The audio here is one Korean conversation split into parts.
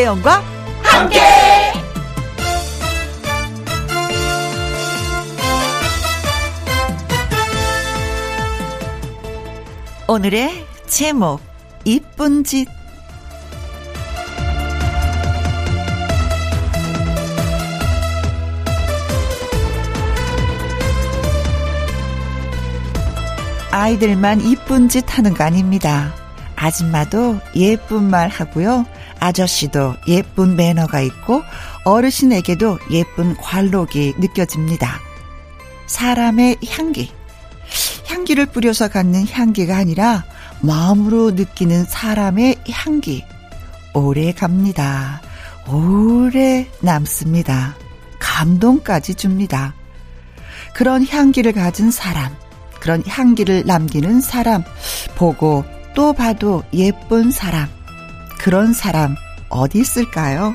김혜영과 함께. 오늘의 제목, 이쁜 짓. 아이들만 이쁜 짓 하는 거 아닙니다. 아줌마도 예쁜 말 하고요, 아저씨도 예쁜 매너가 있고, 어르신에게도 예쁜 관록이 느껴집니다. 사람의 향기, 향기를 뿌려서 갖는 향기가 아니라 마음으로 느끼는 사람의 향기, 오래 갑니다. 오래 남습니다. 감동까지 줍니다. 그런 향기를 가진 사람, 그런 향기를 남기는 사람, 보고 또 봐도 예쁜 사람, 그런 사람 어디 있을까요?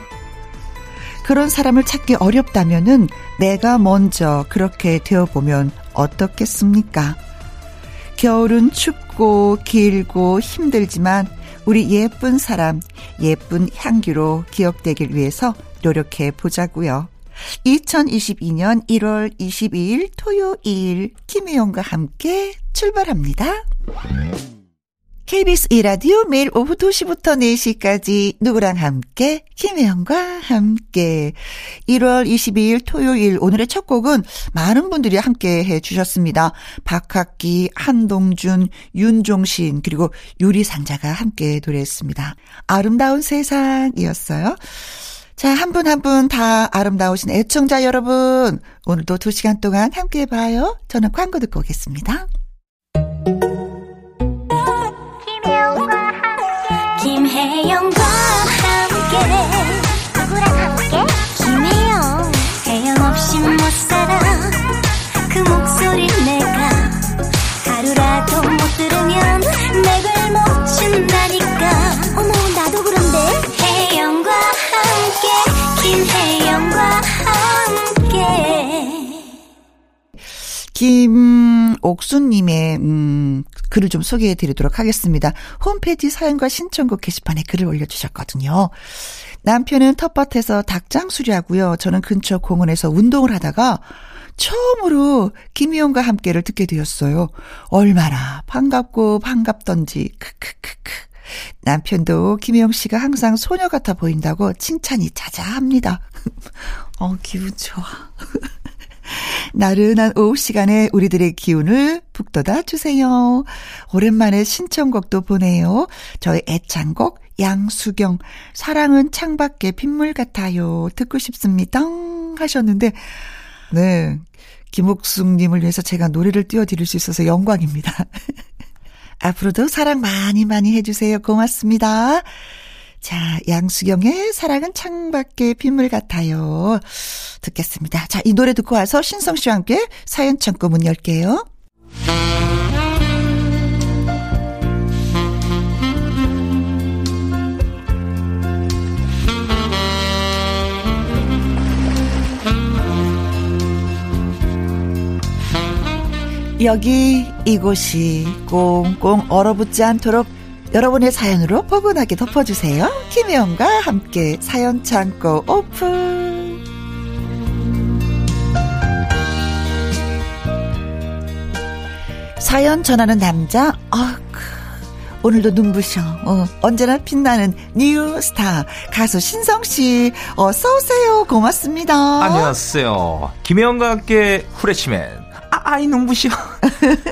그런 사람을 찾기 어렵다면은 내가 먼저 그렇게 되어보면 어떻겠습니까? 겨울은 춥고 길고 힘들지만 우리 예쁜 사람, 예쁜 향기로 기억되길 위해서 노력해 보자고요. 2022년 1월 22일 토요일, 김혜영과 함께 출발합니다. KBS E라디오 매일 오후 2시부터 4시까지 누구랑 함께, 김혜영과 함께. 1월 22일 토요일, 오늘의 첫 곡은 많은 분들이 함께 해주셨습니다. 박학기, 한동준, 윤종신, 그리고 유리상자가 함께 노래했습니다. 아름다운 세상이었어요. 자, 한 분 한 분 다 아름다우신 애청자 여러분, 오늘도 2시간 동안 함께해 봐요. 저는 광고 듣고 오겠습니다. 김혜영과 함께, 김혜영과 함께, 누구랑 함께? 김혜영. 태연 없이 못 살아. 그 목소리 내가 하루라도 못 들으면 맥을 못 춘다니까. 어머, 나도 그런데. 혜영과 함께, 김혜영과 함께. 김옥수님의 글을 좀 소개해드리도록 하겠습니다. 홈페이지 사연과 신청곡 게시판에 글을 올려주셨거든요. 남편은 텃밭에서 닭장 수리하고요, 저는 근처 공원에서 운동을 하다가 처음으로 김희영과 함께를 듣게 되었어요. 얼마나 반갑고 반갑던지. 크크크크. 남편도 김혜영 씨가 항상 소녀 같아 보인다고 칭찬이 자자합니다. 기분 좋아. 나른한 오후 시간에 우리들의 기운을 북돋아 주세요. 오랜만에 신청곡도 보내요. 저의 애창곡 양수경, 사랑은 창밖에 빗물 같아요, 듣고 싶습니다 하셨는데, 네, 김옥숙님을 위해서 제가 노래를 띄워드릴 수 있어서 영광입니다. 앞으로도 사랑 많이 많이 해주세요. 고맙습니다. 자, 양수경의 사랑은 창밖에 빗물 같아요, 듣겠습니다. 자, 이 노래 듣고 와서 신성 씨와 함께 사연 창고 문 열게요. 여기 이곳이 꽁꽁 얼어붙지 않도록 여러분의 사연으로 포근하게 덮어주세요. 김혜영과 함께 사연 창고 오픈. 사연 전하는 남자, 오늘도 눈부셔. 언제나 빛나는 뉴스타 가수 신성씨, 어서오세요. 고맙습니다. 안녕하세요. 김혜영과 함께 후레시맨, 아이 눈부셔.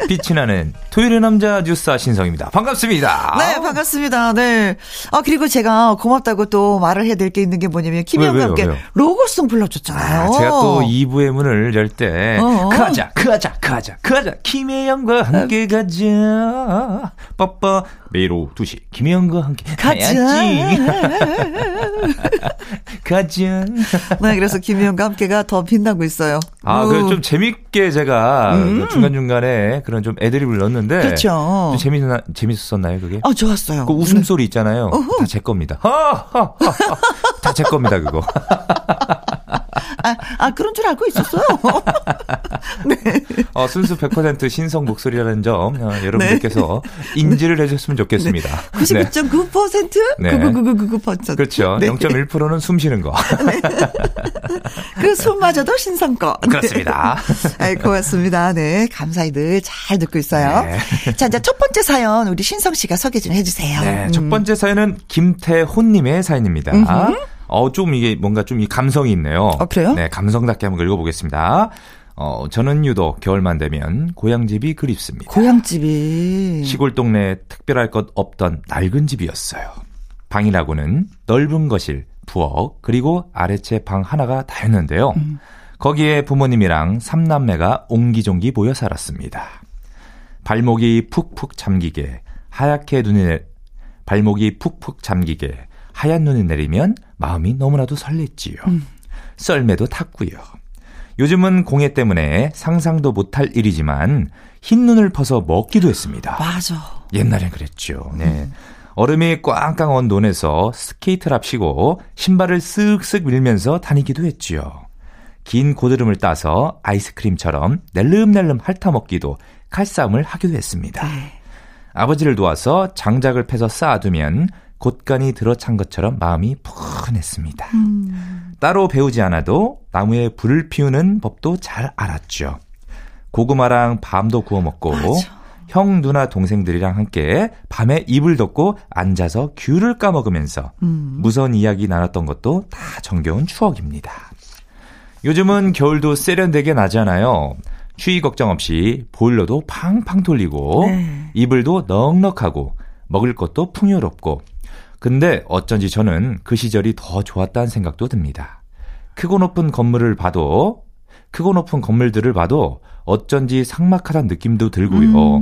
빛이 나는 토요일의 남자 뉴스타 신성입니다. 반갑습니다. 네, 반갑습니다. 네. 아, 그리고 제가 고맙다고 또 말을 해야 될 게 있는 게 뭐냐면, 김혜영과 함께 로고송 불러줬잖아요. 제가 또 2부의 문을 열 때 그하자, 그하자, 그하자, 그하자, 김혜영과 함께 가자. 빠빠. 매일 오후 2시 김혜영과 함께 가야지. 가자. 네, 그래서 김혜영과 함께가 더 빛나고 있어요. 아, 그래서 좀 재밌게 제가 중간중간에 그런 좀 애드립을 넣었는데. 그렇죠. 재밌었나요, 그게? 아, 좋았어요. 그 웃음소리 있잖아요. 다 제 겁니다. 다 제 겁니다, 그거. 아, 그런 줄 알고 있었어요. 네. 순수 100% 신성 목소리라는 점 여러분들께서 네. 인지를 해주셨으면 좋겠습니다. 네. 99.9%? 네. 99.9%. 그렇죠. 네. 0.1%는 숨 쉬는 거. 네. 그 숨마저도 신성 거. 네. 그렇습니다. 네, 고맙습니다. 네, 감사히 늘 잘 듣고 있어요. 네. 자, 이제 첫 번째 사연 우리 신성 씨가 소개 좀 해주세요. 네, 첫 번째 사연은 김태훈님의 사연입니다. 좀 이게 뭔가 좀 이 감성이 있네요. 아, 그래요? 네, 감성답게 한번 읽어보겠습니다. 저는 유독 겨울만 되면 고향집이 그립습니다. 고향집이. 시골 동네에 특별할 것 없던 낡은 집이었어요. 방이라고는 넓은 거실, 부엌, 그리고 아래채 방 하나가 다였는데요. 거기에 부모님이랑 3남매가 옹기종기 모여 살았습니다. 발목이 푹푹 잠기게 하얀 눈이 내리면 마음이 너무나도 설렜지요. 썰매도 탔고요. 요즘은 공해 때문에 상상도 못할 일이지만 흰 눈을 퍼서 먹기도 했습니다. 맞아. 옛날엔 그랬죠. 네. 얼음이 꽝꽝 언 논에서 스케이트랍시고 신발을 쓱쓱 밀면서 다니기도 했지요. 긴 고드름을 따서 아이스크림처럼 낼름낼름 핥아먹기도 칼싸움을 하기도 했습니다. 아버지를 도와서 장작을 패서 쌓아두면 곳간이 들어찬 것처럼 마음이 푸근했습니다. 따로 배우지 않아도 나무에 불을 피우는 법도 잘 알았죠. 고구마랑 밤도 구워 먹고 맞아. 형, 누나, 동생들이랑 함께 밤에 이불 덮고 앉아서 귤을 까먹으면서 무서운 이야기 나눴던 것도 다 정겨운 추억입니다. 요즘은 겨울도 세련되게 나잖아요. 추위 걱정 없이 보일러도 팡팡 돌리고 이불도 넉넉하고 먹을 것도 풍요롭고 근데 어쩐지 저는 그 시절이 더 좋았다는 생각도 듭니다. 크고 높은 건물들을 봐도 어쩐지 삭막하다는 느낌도 들고요.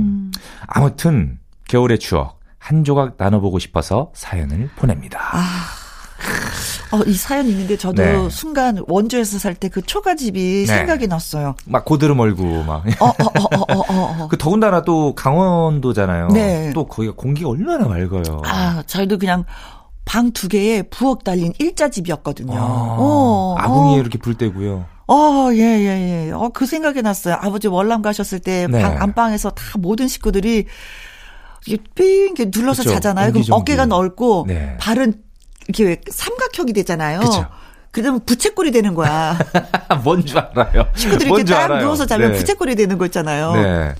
아무튼 겨울의 추억 한 조각 나눠보고 싶어서 사연을 보냅니다. 이 사연 있는데 저도 네. 순간 원주에서 살 때 그 초가집이 네. 생각이 났어요. 막 고드름 얼고 막. 그 더군다나 또 강원도잖아요. 네. 또 거기가 공기가 얼마나 맑아요. 아, 저희도 그냥 방 2개에 부엌 달린 일자집이었거든요. 아궁이에 이렇게 불 때고요. 예. 그 생각이 났어요. 아버지 월남 가셨을 때 네. 방 안방에서 다 모든 식구들이 삥 눌러서 그쵸, 자잖아요. 옹기종기. 그럼 어깨가 넓고 네. 발은 이렇게 삼각형이 되잖아요. 그쵸. 그러면 부채꼴이 되는 거야. 뭔 줄 알아요? 식구들이 이렇게 딱 알아요. 누워서 자면 네. 부채꼴이 되는 거 있잖아요. 네.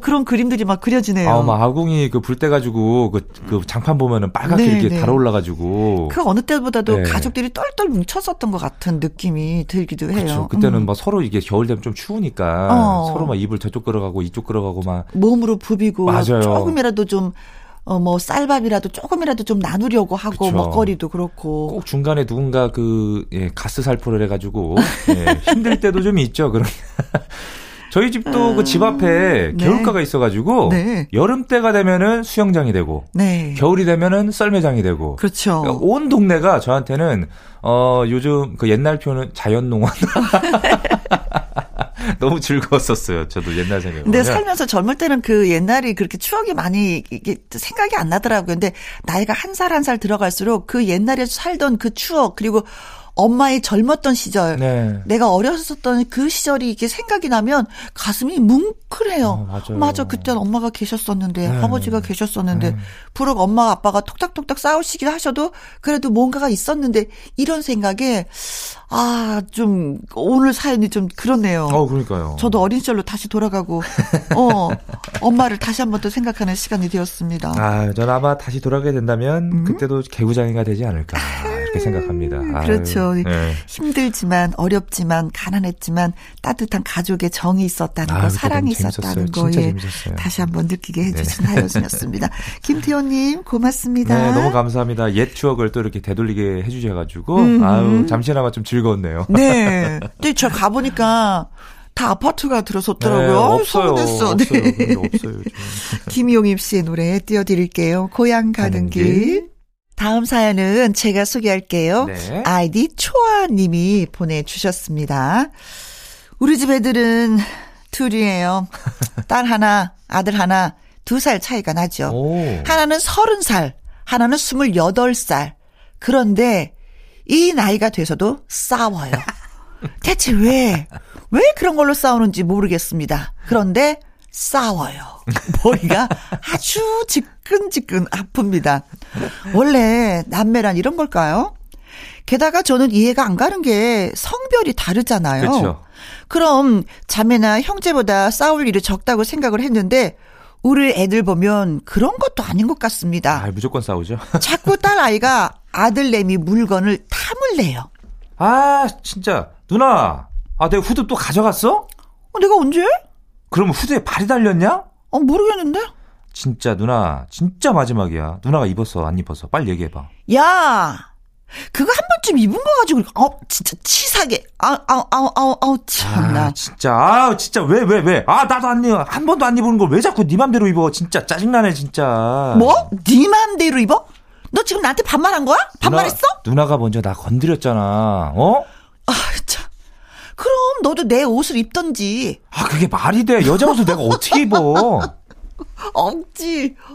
그런 그림들이 막 그려지네요. 막 아궁이 그 불 때가지고 그 장판 보면은 빨갛게 네, 이렇게 네. 달아올라가지고. 그 어느 때보다도 네. 가족들이 똘똘 뭉쳤었던 것 같은 느낌이 들기도 해요. 그렇죠. 그때는 막 서로 이게 겨울 되면 좀 추우니까 서로 막 이불 저쪽 끌어가고 이쪽 끌어가고 막. 몸으로 부비고. 맞아요. 조금이라도 좀. 쌀밥이라도 조금이라도 좀 나누려고 하고, 그쵸. 먹거리도 그렇고. 꼭 중간에 누군가 가스 살포를 해가지고, 예, 힘들 때도 좀 있죠, 그런. 저희 집도 그 집 앞에 네. 개울가가 있어가지고, 네. 여름 때가 되면은 수영장이 되고, 네. 겨울이 되면은 썰매장이 되고, 그렇죠. 그러니까 온 동네가 저한테는, 요즘 그 옛날 표현은 자연농원. 너무 즐거웠었어요. 저도 옛날 생각해보면. 근데 살면서 젊을 때는 그 옛날이 그렇게 추억이 많이 이게 생각이 안 나더라고요. 근데 나이가 한 살 한 살 들어갈수록 그 옛날에 살던 그 추억 그리고 엄마의 젊었던 시절 네. 내가 어렸었던 그 시절이 이게 생각이 나면 가슴이 뭉클해요. 맞아. 그때는 엄마가 계셨었는데 네. 아버지가 계셨었는데 부록 엄마가 아빠가 톡닥톡닥 싸우시긴 하셔도 그래도 뭔가가 있었는데 이런 생각에 좀 오늘 사연이 좀 그렇네요. 그러니까요. 저도 어린 시절로 다시 돌아가고 엄마를 다시 한 번 더 생각하는 시간이 되었습니다. 저는 아마 다시 돌아가게 된다면 그때도 개구장이가 되지 않을까 이렇게 생각합니다. 그렇죠. 네. 힘들지만 어렵지만 가난했지만 따뜻한 가족의 정이 있었다는 거 사랑이 있었다는 거에 다시 한번 느끼게 해주신 하여수였습니다. 김태호님 고맙습니다. 네, 너무 감사합니다. 옛 추억을 또 이렇게 되돌리게 해주셔가지고 잠시나마 좀 즐거웠네요. 네, 근데 저 가보니까 다 아파트가 들어섰더라고요. 네, 없어요. 네. 없어요. 김용임 씨의 노래 띄워드릴게요. 고향 가는 길. 다음 사연은 제가 소개할게요. 네. 아이디 초아님이 보내주셨습니다. 우리 집 애들은 둘이에요. 딸 하나, 아들 하나, 2살 차이가 나죠. 하나는 30살, 하나는 28살. 그런데 이 나이가 돼서도 싸워요. 대체 왜 그런 걸로 싸우는지 모르겠습니다. 그런데 싸워요. 머리가 아주 지끈지끈 아픕니다. 원래 남매란 이런 걸까요? 게다가 저는 이해가 안 가는 게 성별이 다르잖아요. 그렇죠. 그럼 자매나 형제보다 싸울 일이 적다고 생각을 했는데 우리 애들 보면 그런 것도 아닌 것 같습니다. 아, 무조건 싸우죠. 자꾸 딸 아이가 아들내미 물건을 탐을 내요. 아 진짜 누나, 아 내가 후드 또 가져갔어? 내가 언제? 그럼 후드에 발이 달렸냐? 모르겠는데. 진짜 누나, 진짜 마지막이야. 누나가 입었어 안 입었어 빨리 얘기해봐. 야 그거 한 번쯤 입은 거 가지고 진짜 치사하게 아우 참나. 아, 진짜 왜 아 나도 안 입어. 한 번도 안 입은 걸 왜 자꾸 네 맘대로 입어. 진짜 짜증나네 진짜. 뭐? 네 맘대로 입어? 너 지금 나한테 반말한 거야? 반말했어? 누나가 먼저 나 건드렸잖아. 어? 아 참. 그럼 너도 내 옷을 입던지. 아 그게 말이 돼. 여자 옷을 내가 어떻게 입어.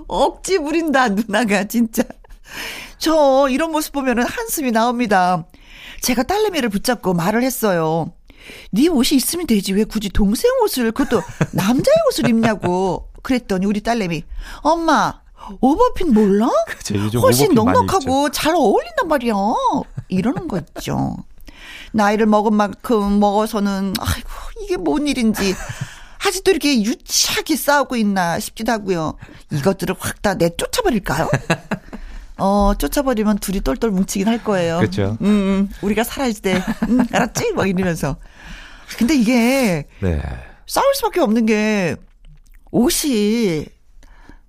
억지 부린다 누나가 진짜. 저 이런 모습 보면은 한숨이 나옵니다. 제가 딸내미를 붙잡고 말을 했어요. 네 옷이 있으면 되지 왜 굳이 동생 옷을, 그것도 남자의 옷을 입냐고. 그랬더니 우리 딸내미, 엄마 오버핏 몰라? 그치, 훨씬 넉넉하고 잘 어울린단 말이야. 이러는 거 있죠. 나이를 먹은 만큼 먹어서는 아이고 이게 뭔 일인지 아직도 이렇게 유치하게 싸우고 있나 싶기도 하고요. 이것들을 확 다 내쫓아버릴까요? 쫓아버리면 둘이 똘똘 뭉치긴 할 거예요. 그렇죠. 우리가 살아있을 때 알았지? 막 이러면서. 근데 이게 네. 싸울 수밖에 없는 게 옷이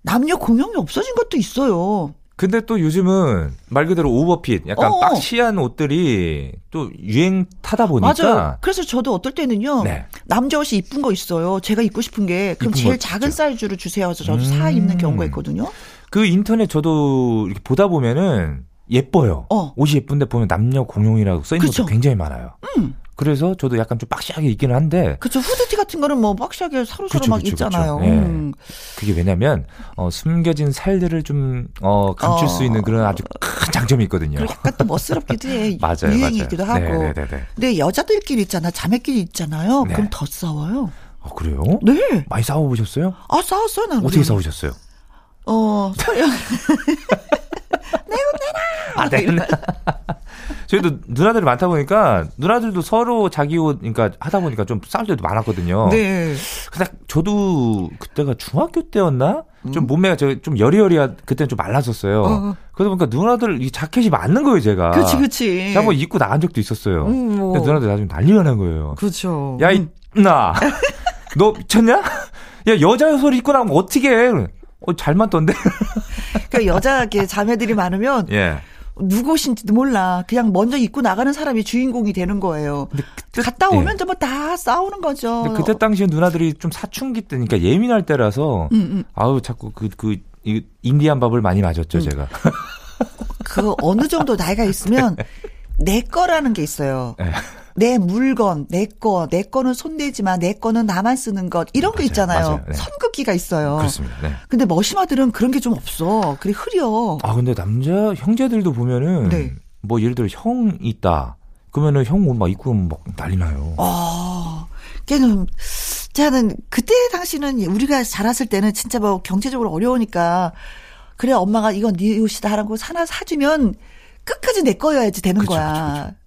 남녀 공용이 없어진 것도 있어요. 근데 또 요즘은 말 그대로 오버핏 약간 박시한 옷들이 또 유행 타다 보니까. 맞아요. 그래서 저도 어떨 때는요. 네. 남자 옷이 이쁜 거 있어요. 제가 입고 싶은 게. 그럼 제일 작은 있죠. 사이즈로 주세요 해서 저도 사 입는 경우가 있거든요. 그 인터넷 저도 이렇게 보다 보면은 예뻐요. 옷이 예쁜데 보면 남녀 공용이라고 써있는 것도 굉장히 많아요. 그래서 저도 약간 좀 빡시하게 입기는 한데. 그렇죠. 후드티 같은 거는 뭐 빡시하게 사로사로 막 있잖아요. 그쵸. 예. 그게 왜냐면 숨겨진 살들을 좀 감출 수 있는 그런 아주 큰 장점이 있거든요. 그리고 약간 또 멋스럽기도 해. 맞아요. 유행이기도 맞아요. 하고. 네네네. 근데 여자들끼리 있잖아. 자매끼리 있잖아요. 네. 그럼 더 싸워요. 아 그래요? 네. 많이 싸워보셨어요? 아 싸웠어요. 난 어떻게 싸우셨어요? 내놔. 저희도 누나들이 많다 보니까 누나들도 서로 자기 옷 그러니까 하다 보니까 좀 싸울 때도 많았거든요. 네. 근데 저도 그때가 중학교 때였나? 좀 몸매가 좀 여리여리한 그때는 좀 말랐었어요. 그러다 보니까 누나들 이 자켓이 맞는 거예요, 제가. 그렇지. 한번 입고 나간 적도 있었어요. 근데 누나들 나중에 난리가 난 거예요. 그렇죠. 야, 이 누나. 너 미쳤냐? 야, 여자 옷을 입고 나면 어떻게 해? 잘 맞던데. 그러니까 여자 자매들이 많으면 예. 누구신지도 몰라. 그냥 먼저 입고 나가는 사람이 주인공이 되는 거예요. 그때, 갔다 오면 예. 뭐 다 싸우는 거죠. 근데 그때 당시에 누나들이 좀 사춘기 때니까 예민할 때라서 아우 자꾸 그 인디안 밥을 많이 맞았죠 제가. 그 어느 정도 나이가 있으면 내 거라는 게 있어요. 예. 내 물건, 내 거는 손대지 마, 내 거는 나만 쓰는 것, 이런 게 있잖아요. 맞아요, 네. 선긋기가 있어요. 그렇습니다. 네. 근데 머시마들은 그런 게 좀 없어. 그래, 흐려. 아, 근데 남자, 형제들도 보면은, 네. 뭐, 예를 들어, 형 있다. 그러면은 형 옷 막 입고 막 난리 나요. 걔는, 저는, 그때 당시는 우리가 자랐을 때는 진짜 뭐 경제적으로 어려우니까, 그래, 엄마가 이건 네 옷이다 하라고 하나 사주면 끝까지 내 거여야지 되는 그쵸, 거야. 그쵸.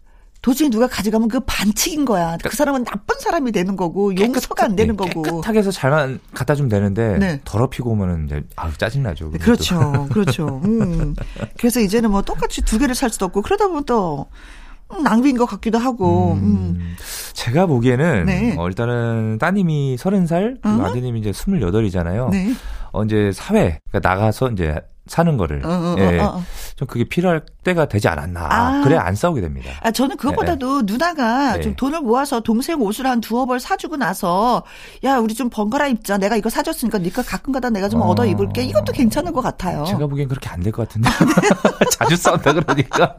도중에 누가 가져가면 그 반칙인 거야. 그러니까 그 사람은 나쁜 사람이 되는 거고 용서가 안 되는 거고. 깨끗하게 해서 잘만 갖다 주면 되는데 네. 더럽히고 오면 이제 아우 짜증나죠. 네, 그렇죠. 그렇죠. 그래서 이제는 뭐 똑같이 두 개를 살 수도 없고 그러다 보면 또 낭비인 것 같기도 하고. 제가 보기에는 네. 일단은 따님이 30살, 아드님이 이제 28이잖아요. 네. 이제 사회 그러니까 나가서 이제 사는 거를 예, 좀 그게 필요할 때가 되지 않았나. 그래 안 싸우게 됩니다. 저는 그것보다도 예. 누나가 예. 좀 돈을 모아서 동생 옷을 한 두어 벌 사주고 나서 야 우리 좀 번갈아 입자. 내가 이거 사줬으니까 니가 가끔가다 내가 좀 얻어 입을게. 이것도 괜찮은 것 같아요. 제가 보기엔 그렇게 안 될 것 같은데. 자주 싸운다 그러니까.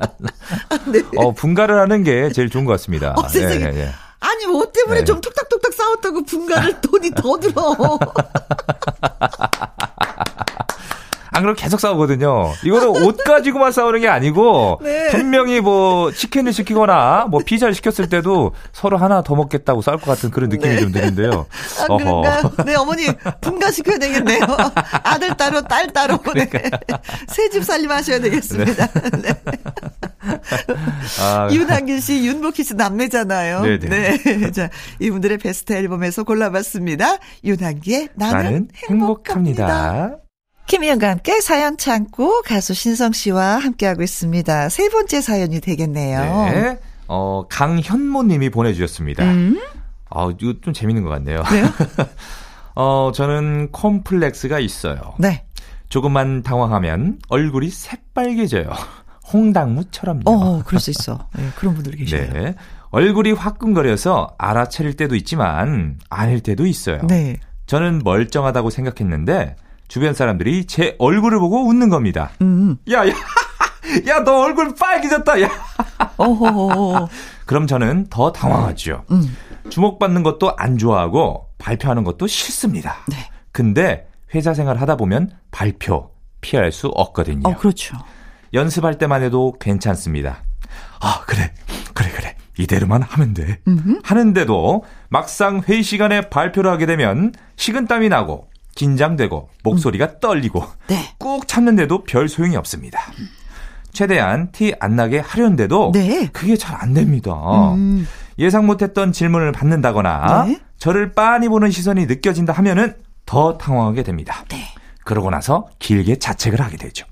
네. 분가를 하는 게 제일 좋은 것 같습니다. 세상에. 예, 예. 아니 뭐 때문에 네. 좀 툭닥툭닥 싸웠다고 분가를 돈이 더 들어. 안 그럼 계속 싸우거든요. 이거는 옷 가지고만 싸우는 게 아니고 네. 분명히 뭐 치킨을 시키거나 뭐 피자를 시켰을 때도 서로 하나 더 먹겠다고 싸울 것 같은 그런 느낌이 네. 좀 드는데요. 아, 그런가요? 네, 어머니 분가시켜야 되겠네요. 아들 따로 딸 따로 그러니까. 네. 새집 살림하셔야 되겠습니다. 네. 네. 아, 이윤학균 씨, 윤복희 씨 남매잖아요. 네네. 네. 자, 이분들의 베스트 앨범에서 골라봤습니다. 윤학기의 나는 행복합니다. 김희영과 함께 사연 창고 가수 신성 씨와 함께하고 있습니다. 세 번째 사연이 되겠네요. 네. 강현모님이 보내주셨습니다. 아, 이거 좀 재밌는 것 같네요. 왜요? 저는 콤플렉스가 있어요. 네. 조금만 당황하면 얼굴이 새빨개져요. 홍당무처럼요. 그럴 수 있어. 네, 그런 분들이 계시네요. 네. 얼굴이 화끈거려서 알아차릴 때도 있지만 아닐 때도 있어요. 네. 저는 멀쩡하다고 생각했는데 주변 사람들이 제 얼굴을 보고 웃는 겁니다. 야, 너 얼굴 빨개졌다. 야. 어허허. 그럼 저는 더 당황하죠. 주목받는 것도 안 좋아하고 발표하는 것도 싫습니다. 네. 근데 회사 생활 하다 보면 발표 피할 수 없거든요. 그렇죠. 연습할 때만 해도 괜찮습니다. 아, 그래. 이대로만 하면 돼. 하는데도 막상 회의 시간에 발표를 하게 되면 식은땀이 나고 긴장되고 목소리가 떨리고 네. 꾹 참는데도 별 소용이 없습니다. 최대한 티 안 나게 하려는데도 네. 그게 잘 안 됩니다. 예상 못했던 질문을 받는다거나 네. 저를 빤히 보는 시선이 느껴진다 하면은 더 당황하게 됩니다. 네. 그러고 나서 길게 자책을 하게 되죠.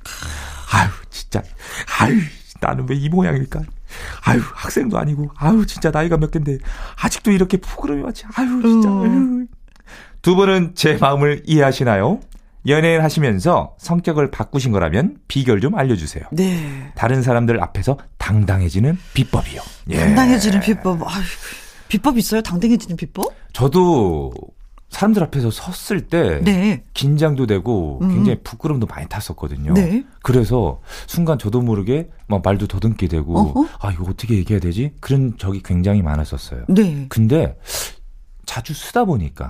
아유, 진짜. 아유, 나는 왜 이 모양일까? 아유, 학생도 아니고. 아유, 진짜 나이가 몇 갠데. 아직도 이렇게 푸그름이 왔지. 아유, 진짜. 아유. 두 분은 제 마음을 이해하시나요? 연예인 하시면서 성격을 바꾸신 거라면 비결 좀 알려주세요. 네. 다른 사람들 앞에서 당당해지는 비법이요. 예. 당당해지는 비법. 아유, 비법 있어요? 당당해지는 비법? 저도 사람들 앞에서 섰을 때 네. 긴장도 되고 굉장히 부끄럼도 많이 탔었거든요. 네. 그래서 순간 저도 모르게 막 말도 더듬게 되고 아, 이거 어떻게 얘기해야 되지? 그런 적이 굉장히 많았었어요. 네. 근데 자주 쓰다 보니까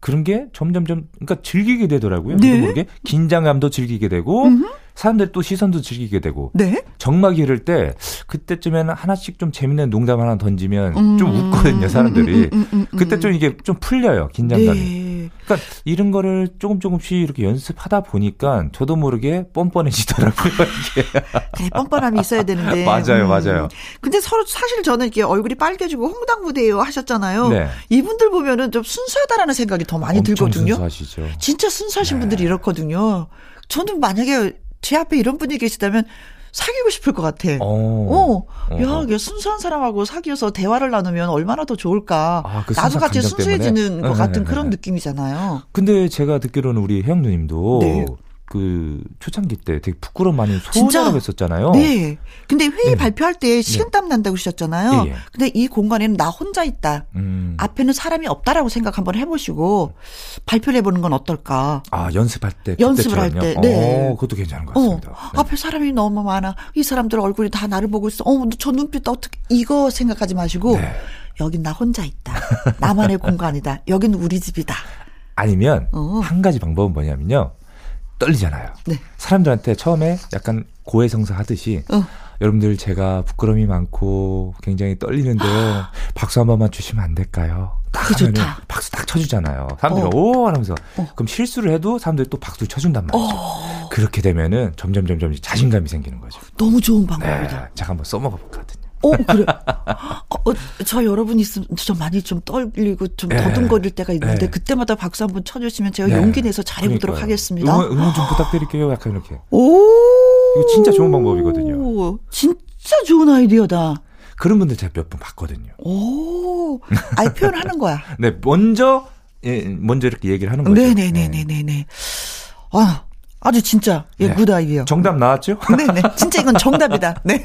그런 게 점점점 그러니까 즐기게 되더라고요. 네. 저도 모르게 긴장감도 즐기게 되고 사람들 또 시선도 즐기게 되고 네? 정막이 흐를 때 그때쯤에는 하나씩 좀 재밌는 농담 하나 던지면 좀 웃거든요. 사람들이. 그때 좀 이게 좀 풀려요. 긴장감이. 네. 그러니까 이런 거를 조금씩 이렇게 연습하다 보니까 저도 모르게 뻔뻔해지더라고요. 이게. 네, 뻔뻔함이 있어야 되는데. 맞아요. 근데 서로 사실 저는 이렇게 얼굴이 빨개지고 홍당무대요 하셨잖아요. 네. 이분들 보면은 좀 순수하다라는 생각이 더 많이 들거든요. 순수하시죠. 진짜 순수하신 네. 분들이 이렇거든요. 저는 만약에 제 앞에 이런 분이 계시다면 사귀고 싶을 것 같아. 야, 순수한 사람하고 사귀어서 대화를 나누면 얼마나 더 좋을까. 아, 그 나도 같이 순수해지는 것 같은 그런 느낌이잖아요. 근데 제가 듣기로는 우리 혜영 누님도 네. 그 초창기 때 되게 부끄러움 많이 소홀하다고 했었잖아요. 네. 근데 회의 네. 발표할 때 식은땀 난다고 하셨잖아요. 네. 근데 이 공간에는 나 혼자 있다. 앞에는 사람이 없다라고 생각 한번 해보시고 발표를 해보는 건 어떨까. 아, 연습할 때. 연습을 할 때. 네. 그것도 괜찮은 것 같습니다. 네. 앞에 사람이 너무 많아. 이 사람들 얼굴이 다 나를 보고 있어. 저 눈빛 어떻게 이거 생각하지 마시고 네. 여긴 나 혼자 있다. 나만의 공간이다. 여긴 우리 집이다. 아니면 한 가지 방법은 뭐냐면요. 떨리잖아요. 네. 사람들한테 처음에 약간 고해성사 하듯이 여러분들 제가 부끄러움이 많고 굉장히 떨리는데요. 박수 한 번만 주시면 안 될까요? 그 좋다. 박수 딱 쳐주잖아요. 사람들이 오 하면서 그럼 실수를 해도 사람들이 또 박수를 쳐준단 말이죠. 그렇게 되면은 점점 자신감이 생기는 거죠. 너무 좋은 방법이다. 네, 제가 한번 써먹어 볼거든요. 그래. 저 여러분 있으면 저 많이 좀 떨리고 좀 더듬거릴 때가 있는데 그때마다 박수 한번 쳐주시면 제가 용기 내서 잘해보도록 하겠습니다. 응원 좀 부탁드릴게요. 약간 이렇게. 이거 진짜 좋은 방법이거든요. 진짜 좋은 아이디어다. 그런 분들 제가 몇 번 봤거든요. 아이 표현하는 거야. 네, 먼저 이렇게 얘기를 하는 거죠. 네네네네네. 아. 아주 진짜 굿 아이디어. 정답 나왔죠? 네네. 진짜 이건 정답이다. 네.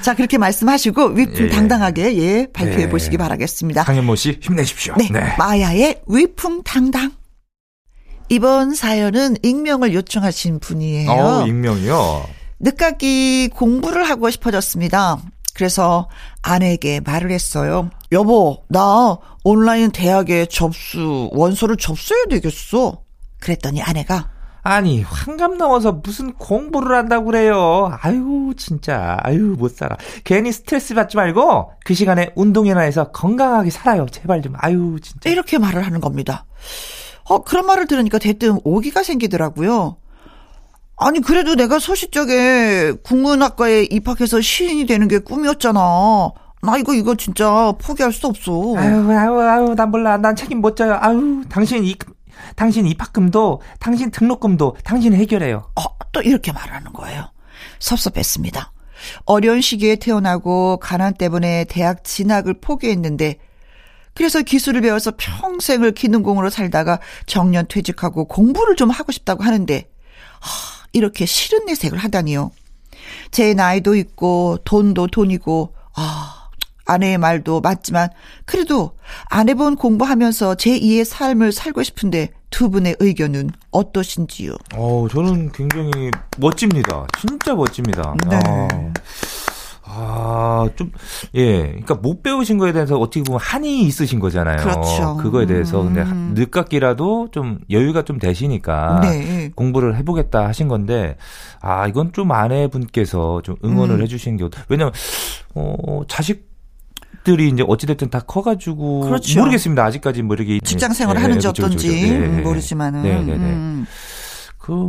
자, 그렇게 말씀하시고 위풍 당당하게 발표해 보시기 바라겠습니다. 강현모 씨 힘내십시오. 네. 마야의 위풍 당당. 이번 사연은 익명을 요청하신 분이에요. 익명이요? 늦깎이 공부를 하고 싶어졌습니다. 그래서 아내에게 말을 했어요. 여보, 나 온라인 대학에 원서를 접수해야 되겠어. 그랬더니 아내가 아니 환갑 넘어서 무슨 공부를 한다고 그래요. 아유 진짜 아유 못살아. 괜히 스트레스 받지 말고 그 시간에 운동이나 해서 건강하게 살아요. 제발 좀. 아유 진짜. 이렇게 말을 하는 겁니다. 그런 말을 들으니까 대뜸 오기가 생기더라고요. 아니 그래도 내가 소시 적에 국문학과에 입학해서 시인이 되는 게 꿈이었잖아. 나 이거 진짜 포기할 수 없어. 아유 난 몰라. 난 책임 못 져요. 아유 당신 입학금도 당신 등록금도 당신 해결해요. 또 이렇게 말하는 거예요. 섭섭했습니다. 어려운 시기에 태어나고 가난 때문에 대학 진학을 포기했는데 그래서 기술을 배워서 평생을 기능공으로 살다가 정년 퇴직하고 공부를 좀 하고 싶다고 하는데 이렇게 싫은 내색을 하다니요. 제 나이도 있고 돈도 돈이고 아내의 말도 맞지만 그래도 안 해본 공부하면서 제2의 삶을 살고 싶은데 두 분의 의견은 어떠신지요? 저는 굉장히 멋집니다. 진짜 멋집니다. 네. 그러니까 못 배우신 거에 대해서 어떻게 보면 한이 있으신 거잖아요. 그렇죠. 그거에 대해서 근데 늦깎이라도 좀 여유가 좀 되시니까 네. 공부를 해보겠다 하신 건데, 이건 좀 아내분께서 좀 응원을 해주신 게, 왜냐면, 자식들이 이제 어찌됐든 다 커가지고, 그렇죠. 모르겠습니다. 아직까지 뭐 이렇게. 직장 생활을 하는지 어떤지 모르지만은.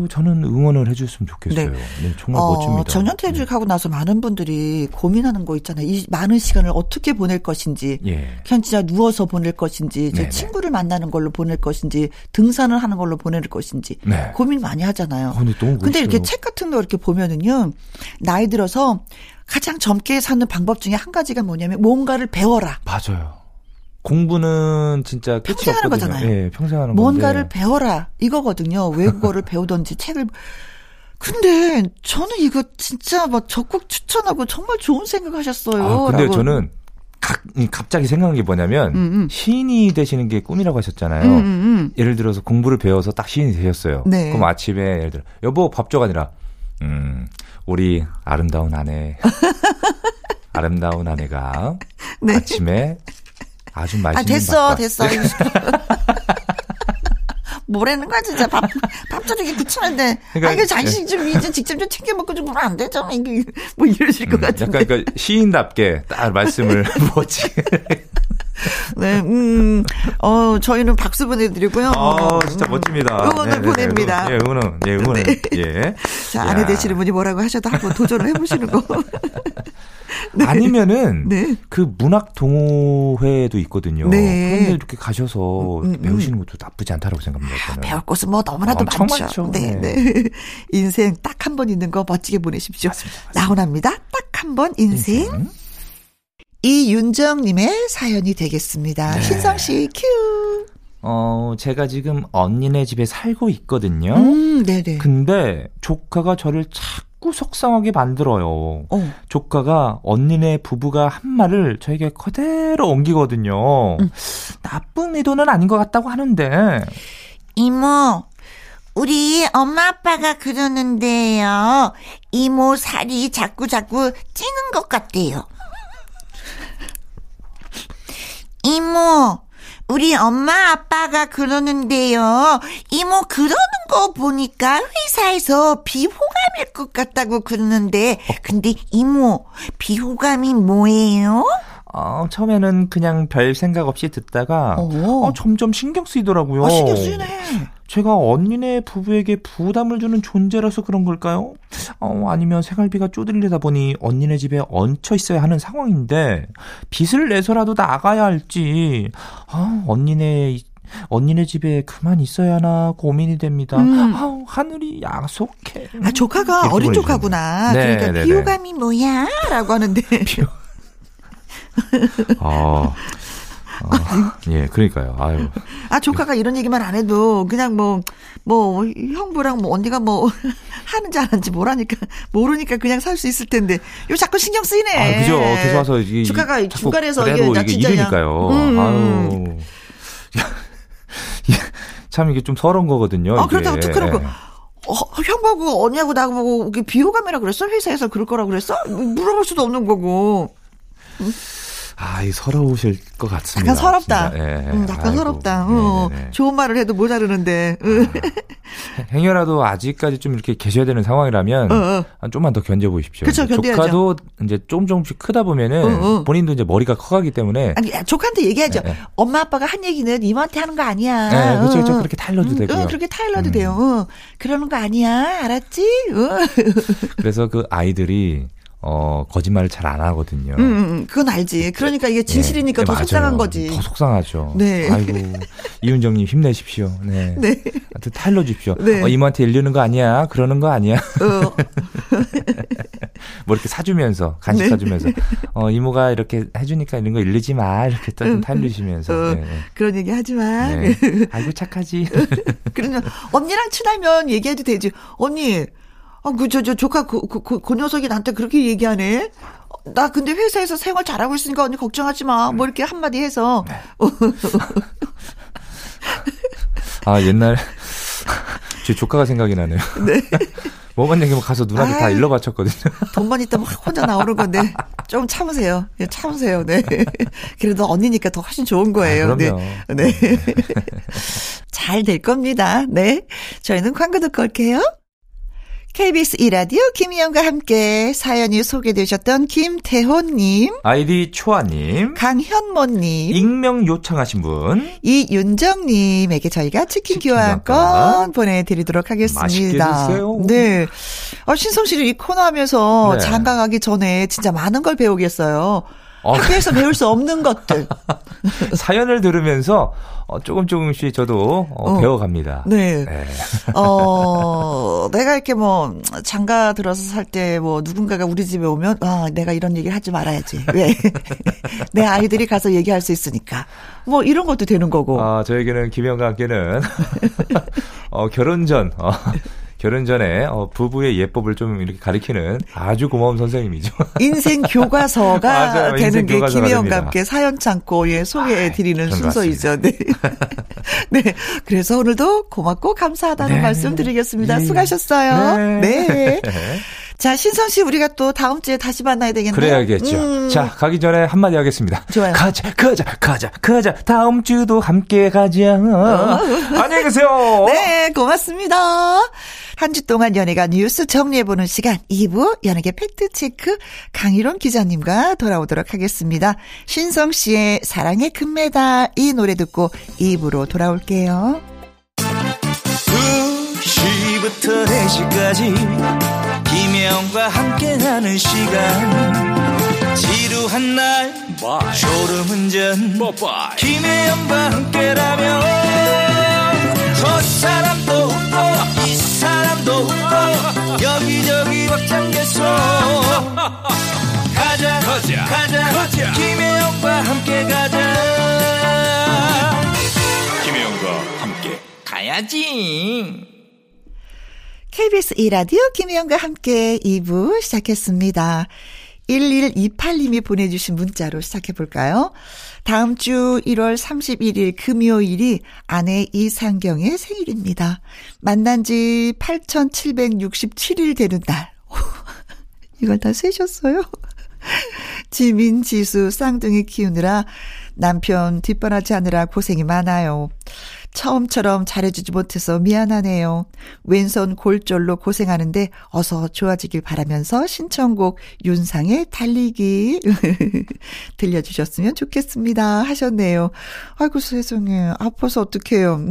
저는 응원을 해줬으면 좋겠어요. 네, 정말 멋집니다. 정년 퇴직하고 나서 많은 분들이 고민하는 거 있잖아요. 이 많은 시간을 어떻게 보낼 것인지, 그냥 진짜 누워서 보낼 것인지, 제 친구를 만나는 걸로 보낼 것인지, 등산을 하는 걸로 보낼 것인지 고민 많이 하잖아요. 근데 이렇게 책 같은 거 이렇게 보면은요, 나이 들어서 가장 젊게 사는 방법 중에 한 가지가 뭐냐면 뭔가를 배워라. 맞아요. 공부는 진짜 끝이 평생 없거든요. 하는 거잖아요. 예, 평생 하는 뭔가를 건데. 배워라 이거거든요. 외국어를 배우든지 책을. 근데 저는 이거 진짜 막 적극 추천하고 정말 좋은 생각하셨어요. 근데 라고. 저는 갑자기 생각한 게 뭐냐면 시인이 되시는 게 꿈이라고 하셨잖아요. 예를 들어서 공부를 배워서 딱 시인이 되셨어요. 네. 그럼 아침에 예를 들어 여보 밥 줘가 아니라 우리 아름다운 아내 아름다운 아내가 네. 아침에 아주 맛있는 됐어. 뭐라는 거야 진짜 밥 저렇게 붙이는데. 그러니까, 이거 자식 좀 이제 직접 좀 챙겨 먹고 좀 그러면 안 되잖아 이게 뭐 이러실 것 같은데. 약간 그러니까 시인답게 딱 말씀을 뭐지. 네, 저희는 박수 보내드리고요. 진짜 멋집니다. 응원을 보냅니다. 응원은. 네. 예. 자, 아내 되시는 분이 뭐라고 하셔도 한번 도전을 해보시는 거. 네. 아니면은, 그 문학 동호회도 있거든요. 네. 그런데 이렇게 가셔서 배우시는 것도 나쁘지 않다라고 생각합니다. 배울 곳은 뭐 너무나도 많죠. 네. 인생 딱 한 번 있는 거 멋지게 보내십시오. 맞습니다. 나훈아입니다. 딱 한 번 인생. 이윤정님의 사연이 되겠습니다. 네. 신성씨 큐. 제가 지금 언니네 집에 살고 있거든요. 네네. 근데 조카가 저를 자꾸 속상하게 만들어요. 조카가 언니네 부부가 한 말을 저에게 그대로 옮기거든요. 나쁜 의도는 아닌 것 같다고 하는데. 이모, 우리 엄마 아빠가 그러는데요. 이모 살이 자꾸 찌는 것 같대요. 이모, 우리 엄마 아빠가 그러는데요. 이모 그러는 거 보니까 회사에서 비호감일 것 같다고 그러는데 근데 이모 비호감이 뭐예요? 처음에는 그냥 별 생각 없이 듣다가 점점 신경 쓰이더라고요. 신경 쓰이네. 제가 언니네 부부에게 부담을 주는 존재라서 그런 걸까요? 아니면 생활비가 쪼들리다 보니 언니네 집에 얹혀 있어야 하는 상황인데 빚을 내서라도 나가야 할지 언니네 집에 그만 있어야 하나 고민이 됩니다. 하늘이 약속해. 조카가 어린 조카구나. 네, 그러니까 네네. 비호감이 뭐야? 라고 하는데 예, 그러니까요. 조카가 이런 얘기만 안 해도 그냥 뭐 형부랑 언니가 하는지 안 하는지 모르니까 그냥 살 수 있을 텐데 이거 자꾸 신경 쓰이네. 그죠. 계속 와서 이게 조카가 중간에서 이게 이러니까요. 참 이게 좀 서러운 거거든요. 그렇다고 툭 그런 거. 형부하고 언니하고 나하고 비호감이라 그랬어? 회사에서 그럴 거라 그랬어? 물어볼 수도 없는 거고. 아, 이 서러우실 것 같습니다. 약간 서럽다. 예, 약간 아이고, 서럽다. 좋은 말을 해도 모자르는데. 아, 행여라도 아직까지 좀 이렇게 계셔야 되는 상황이라면 좀만 더 견뎌 보십시오. 그렇죠, 견뎌야죠. 조카도 이제 조금씩 크다 보면은 본인도 이제 머리가 커가기 때문에. 아니, 조카한테 얘기하죠. 예, 예. 엄마 아빠가 한 얘기는 이모한테 하는 거 아니야. 예, 그렇죠, 그렇게 타일러도 되고요. 그렇게 타일러도 돼요. 그러는 거 아니야, 알았지? 그래서 그 아이들이. 거짓말을 잘 안 하거든요. 그건 알지. 그러니까 이게 진실이니까 네, 더 맞아요. 속상한 거지. 더 속상하죠. 네. 아이고, 이윤정님 힘내십시오. 네. 네. 하여튼 타일러 주십시오. 네. 이모한테 일르는 거 아니야. 그러는 거 아니야. 뭐 이렇게 사주면서, 간식 네. 사주면서. 이모가 이렇게 해주니까 이런 거 일르지 마. 이렇게 좀 타일르시면서. 네. 그런 얘기 하지 마. 네. 아이고, 착하지. 그러면 언니랑 친하면 얘기해도 되지. 언니. 조카, 그 녀석이 나한테 그렇게 얘기하네? 나 근데 회사에서 생활 잘하고 있으니까 언니 걱정하지 마. 뭐 이렇게 한마디 해서. 네. 아, 옛날 제 조카가 생각이 나네요. 네. 뭐만 얘기하면 가서 누나한테 다 일러 바쳤거든요. 돈만 있다면 혼자 나오는 건데 좀 참으세요. 예, 참으세요. 네. 그래도 언니니까 더 훨씬 좋은 거예요. 그럼요. 네. 네. 잘 될 겁니다. 네. 저희는 광고 듣고 올게요. KBS E라디오 김희영과 함께 사연이 소개되셨던 김태훈님, 아이디 초아님, 강현모님, 익명 요청하신 분 이윤정님에게 저희가 치킨 교환권 보내드리도록 하겠습니다. 맛있게 드세요. 네, 신성 씨를 이 코너 하면서 네. 장가가기 전에 진짜 많은 걸 배우겠어요. 학교에서 배울 수 없는 것들. 사연을 들으면서 조금씩 저도 배워갑니다. 네. 네. 내가 이렇게 장가 들어서 살 때 누군가가 우리 집에 오면, 내가 이런 얘기를 하지 말아야지. 왜? 내 아이들이 가서 얘기할 수 있으니까. 이런 것도 되는 거고. 아, 저에게는, 김혜영과 함께는, 결혼 전에 부부의 예법을 좀 이렇게 가리키는 아주 고마운 선생님이죠. 인생 교과서가 맞아요. 되는 인생 게 교과서가 김혜영과 함께 사연 창고 소개해드리는 순서이죠. 네. 네. 그래서 오늘도 고맙고 감사하다는 네. 말씀 드리겠습니다. 네. 수고하셨어요. 네. 네. 자, 신선 씨 우리가 또 다음 주에 다시 만나야 되겠네요. 그래야겠죠. 자, 가기 전에 한마디 하겠습니다. 좋아요. 가자. 다음 주도 함께 가자. 안녕히 계세요. 네, 고맙습니다. 한 주 동안 연예가 뉴스 정리해보는 시간 2부 연예계 팩트체크 강희룡 기자님과 돌아오도록 하겠습니다. 신성 씨의 사랑의 금메달 이 노래 듣고 2부로 돌아올게요. 2시부터 4시까지 김혜영과 함께하는 시간 지루한 날 졸음운전 김혜영과 함께라면 저 사람도 웃고 이 사람도 웃고 여기저기 벅장개소 가자 김혜영과 함께 가자 김혜영과 함께 가야지. KBS E라디오 김혜영과 함께 2부 시작했습니다. 1128님이 보내주신 문자로 시작해볼까요? 다음 주 1월 31일 금요일이 아내 이상경의 생일입니다. 만난 지 8,767일 되는 날. 이걸 다 세셨어요? 지민, 지수, 쌍둥이 키우느라 남편 뒷바라지 하느라 고생이 많아요. 처음처럼 잘해주지 못해서 미안하네요. 왼손 골절로 고생하는데 어서 좋아지길 바라면서 신청곡 윤상의 달리기 들려주셨으면 좋겠습니다 하셨네요. 아이고 세상에 아파서 어떡해요.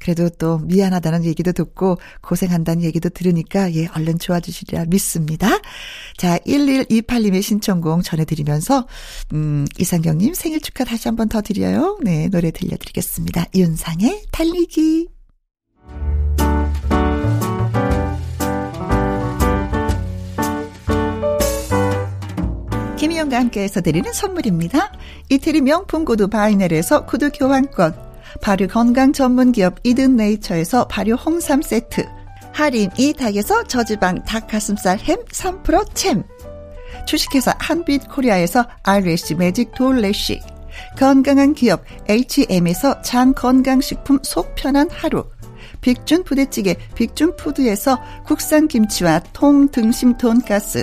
그래도 또 미안하다는 얘기도 듣고 고생한다는 얘기도 들으니까 예 얼른 좋아지시리라 믿습니다. 자 1128님의 신청곡 전해드리면서 이상경님 생일 축하 다시 한 번 더 드려요. 네 노래 들려드리겠습니다. 윤상의 달리기. 김희영과 함께해서 드리는 선물입니다. 이태리 명품 구두 바이넬에서 구두 교환권, 발효 건강 전문 기업 이든 네이처에서 발효 홍삼 세트, 할인 이 닭에서 저지방 닭 가슴살 햄 3% 챔, 주식회사 한빛 코리아에서 RSC 매직 돌래쉬, 건강한 기업 HM에서 장 건강식품 속 편한 하루, 빅준 부대찌개 빅준 푸드에서 국산 김치와 통 등심 돈가스,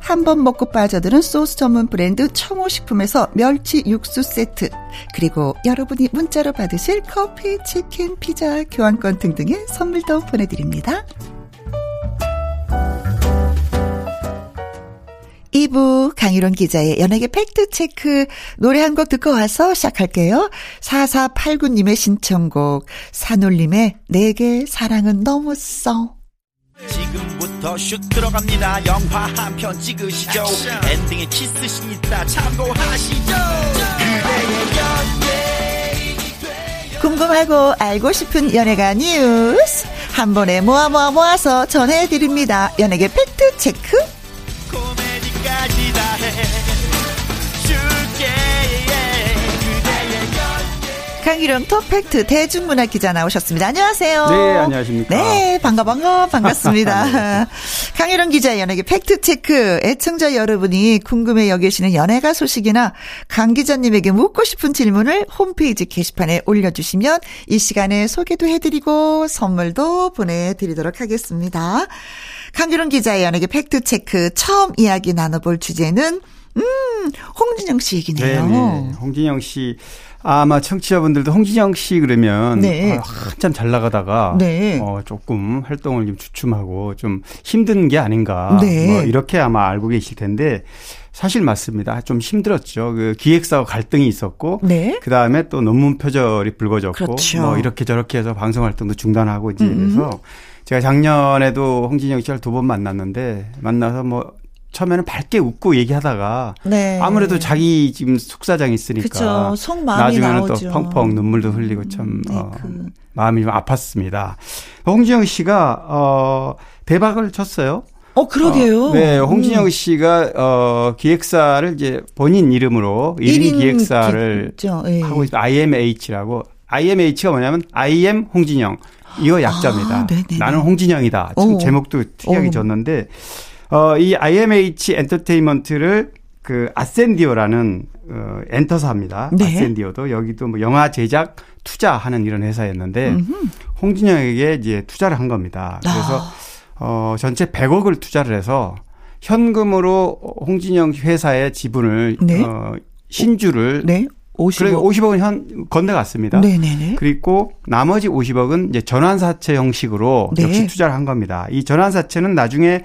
한 번 먹고 빠져드는 소스 전문 브랜드 청호식품에서 멸치 육수 세트, 그리고 여러분이 문자로 받으실 커피, 치킨, 피자, 교환권 등등의 선물도 보내드립니다. 2부 강희룡 기자의 연예계 팩트체크, 노래 한 곡 듣고 와서 시작할게요. 4489님의 신청곡 산울림의 내게 사랑은 너무 써. 지금부터 슛 들어갑니다. 영화 한 편 찍으시죠. 엔딩에 키스신 있다 참고하시죠. 궁금하고 알고 싶은 연예가 뉴스 한 번에 모아서 전해드립니다. 연예계 팩트체크. 강희룡 톱팩트 대중문화 기자 나오셨습니다. 안녕하세요. 네, 안녕하십니까. 네, 반갑습니다. 강희룡 기자 연예계 팩트체크. 애청자 여러분이 궁금해 여기시는 연예가 소식이나 강 기자님에게 묻고 싶은 질문을 홈페이지 게시판에 올려주시면 이 시간에 소개도 해드리고 선물도 보내드리도록 하겠습니다. 강희룡 기자의 연예계 팩트체크, 처음 이야기 나눠볼 주제는 홍진영 씨 얘기네요. 네, 홍진영 씨. 아마 청취자분들도 홍진영 씨 그러면 네. 한참 잘 나가다가 네. 조금 활동을 좀 주춤하고 좀 힘든 게 아닌가 네. 뭐 이렇게 아마 알고 계실 텐데 사실 맞습니다. 좀 힘들었죠. 그 기획사와 갈등이 있었고 네. 그다음에 또 논문 표절이 불거졌고 그렇죠. 뭐 이렇게 저렇게 해서 방송 활동도 중단하고 이제 그래서 제가 작년에도 홍진영 씨를 두 번 만났는데 만나서 뭐 처음에는 밝게 웃고 얘기하다가 네. 아무래도 자기 지금 속사정이 있으니까 그쵸. 속마음이 나중에는 나오죠. 또 펑펑 눈물도 흘리고 참 네, 마음이 좀 아팠습니다. 홍진영 씨가 대박을 쳤어요. 그러게요. 네, 홍진영 씨가 기획사를 이제 본인 이름으로 1인 기획사를 네. 하고 있어요. IMH라고. IMH가 뭐냐면 I am 홍진영. 이거 약자입니다. 아, 나는 홍진영이다. 지금 제목도 특이하게 졌는데 이 IMH 엔터테인먼트를 그 아센디오라는 엔터사입니다. 네. 아센디오도 여기도 뭐 영화 제작 투자하는 이런 회사였는데 홍진영에게 이제 투자를 한 겁니다. 그래서 전체 100억을 투자를 해서 현금으로 홍진영 회사의 지분을 네. 신주를 네. 50억은 건네갔습니다. 네네네. 그리고 나머지 50억은 이제 전환사채 형식으로 네. 역시 투자를 한 겁니다. 이 전환사채는 나중에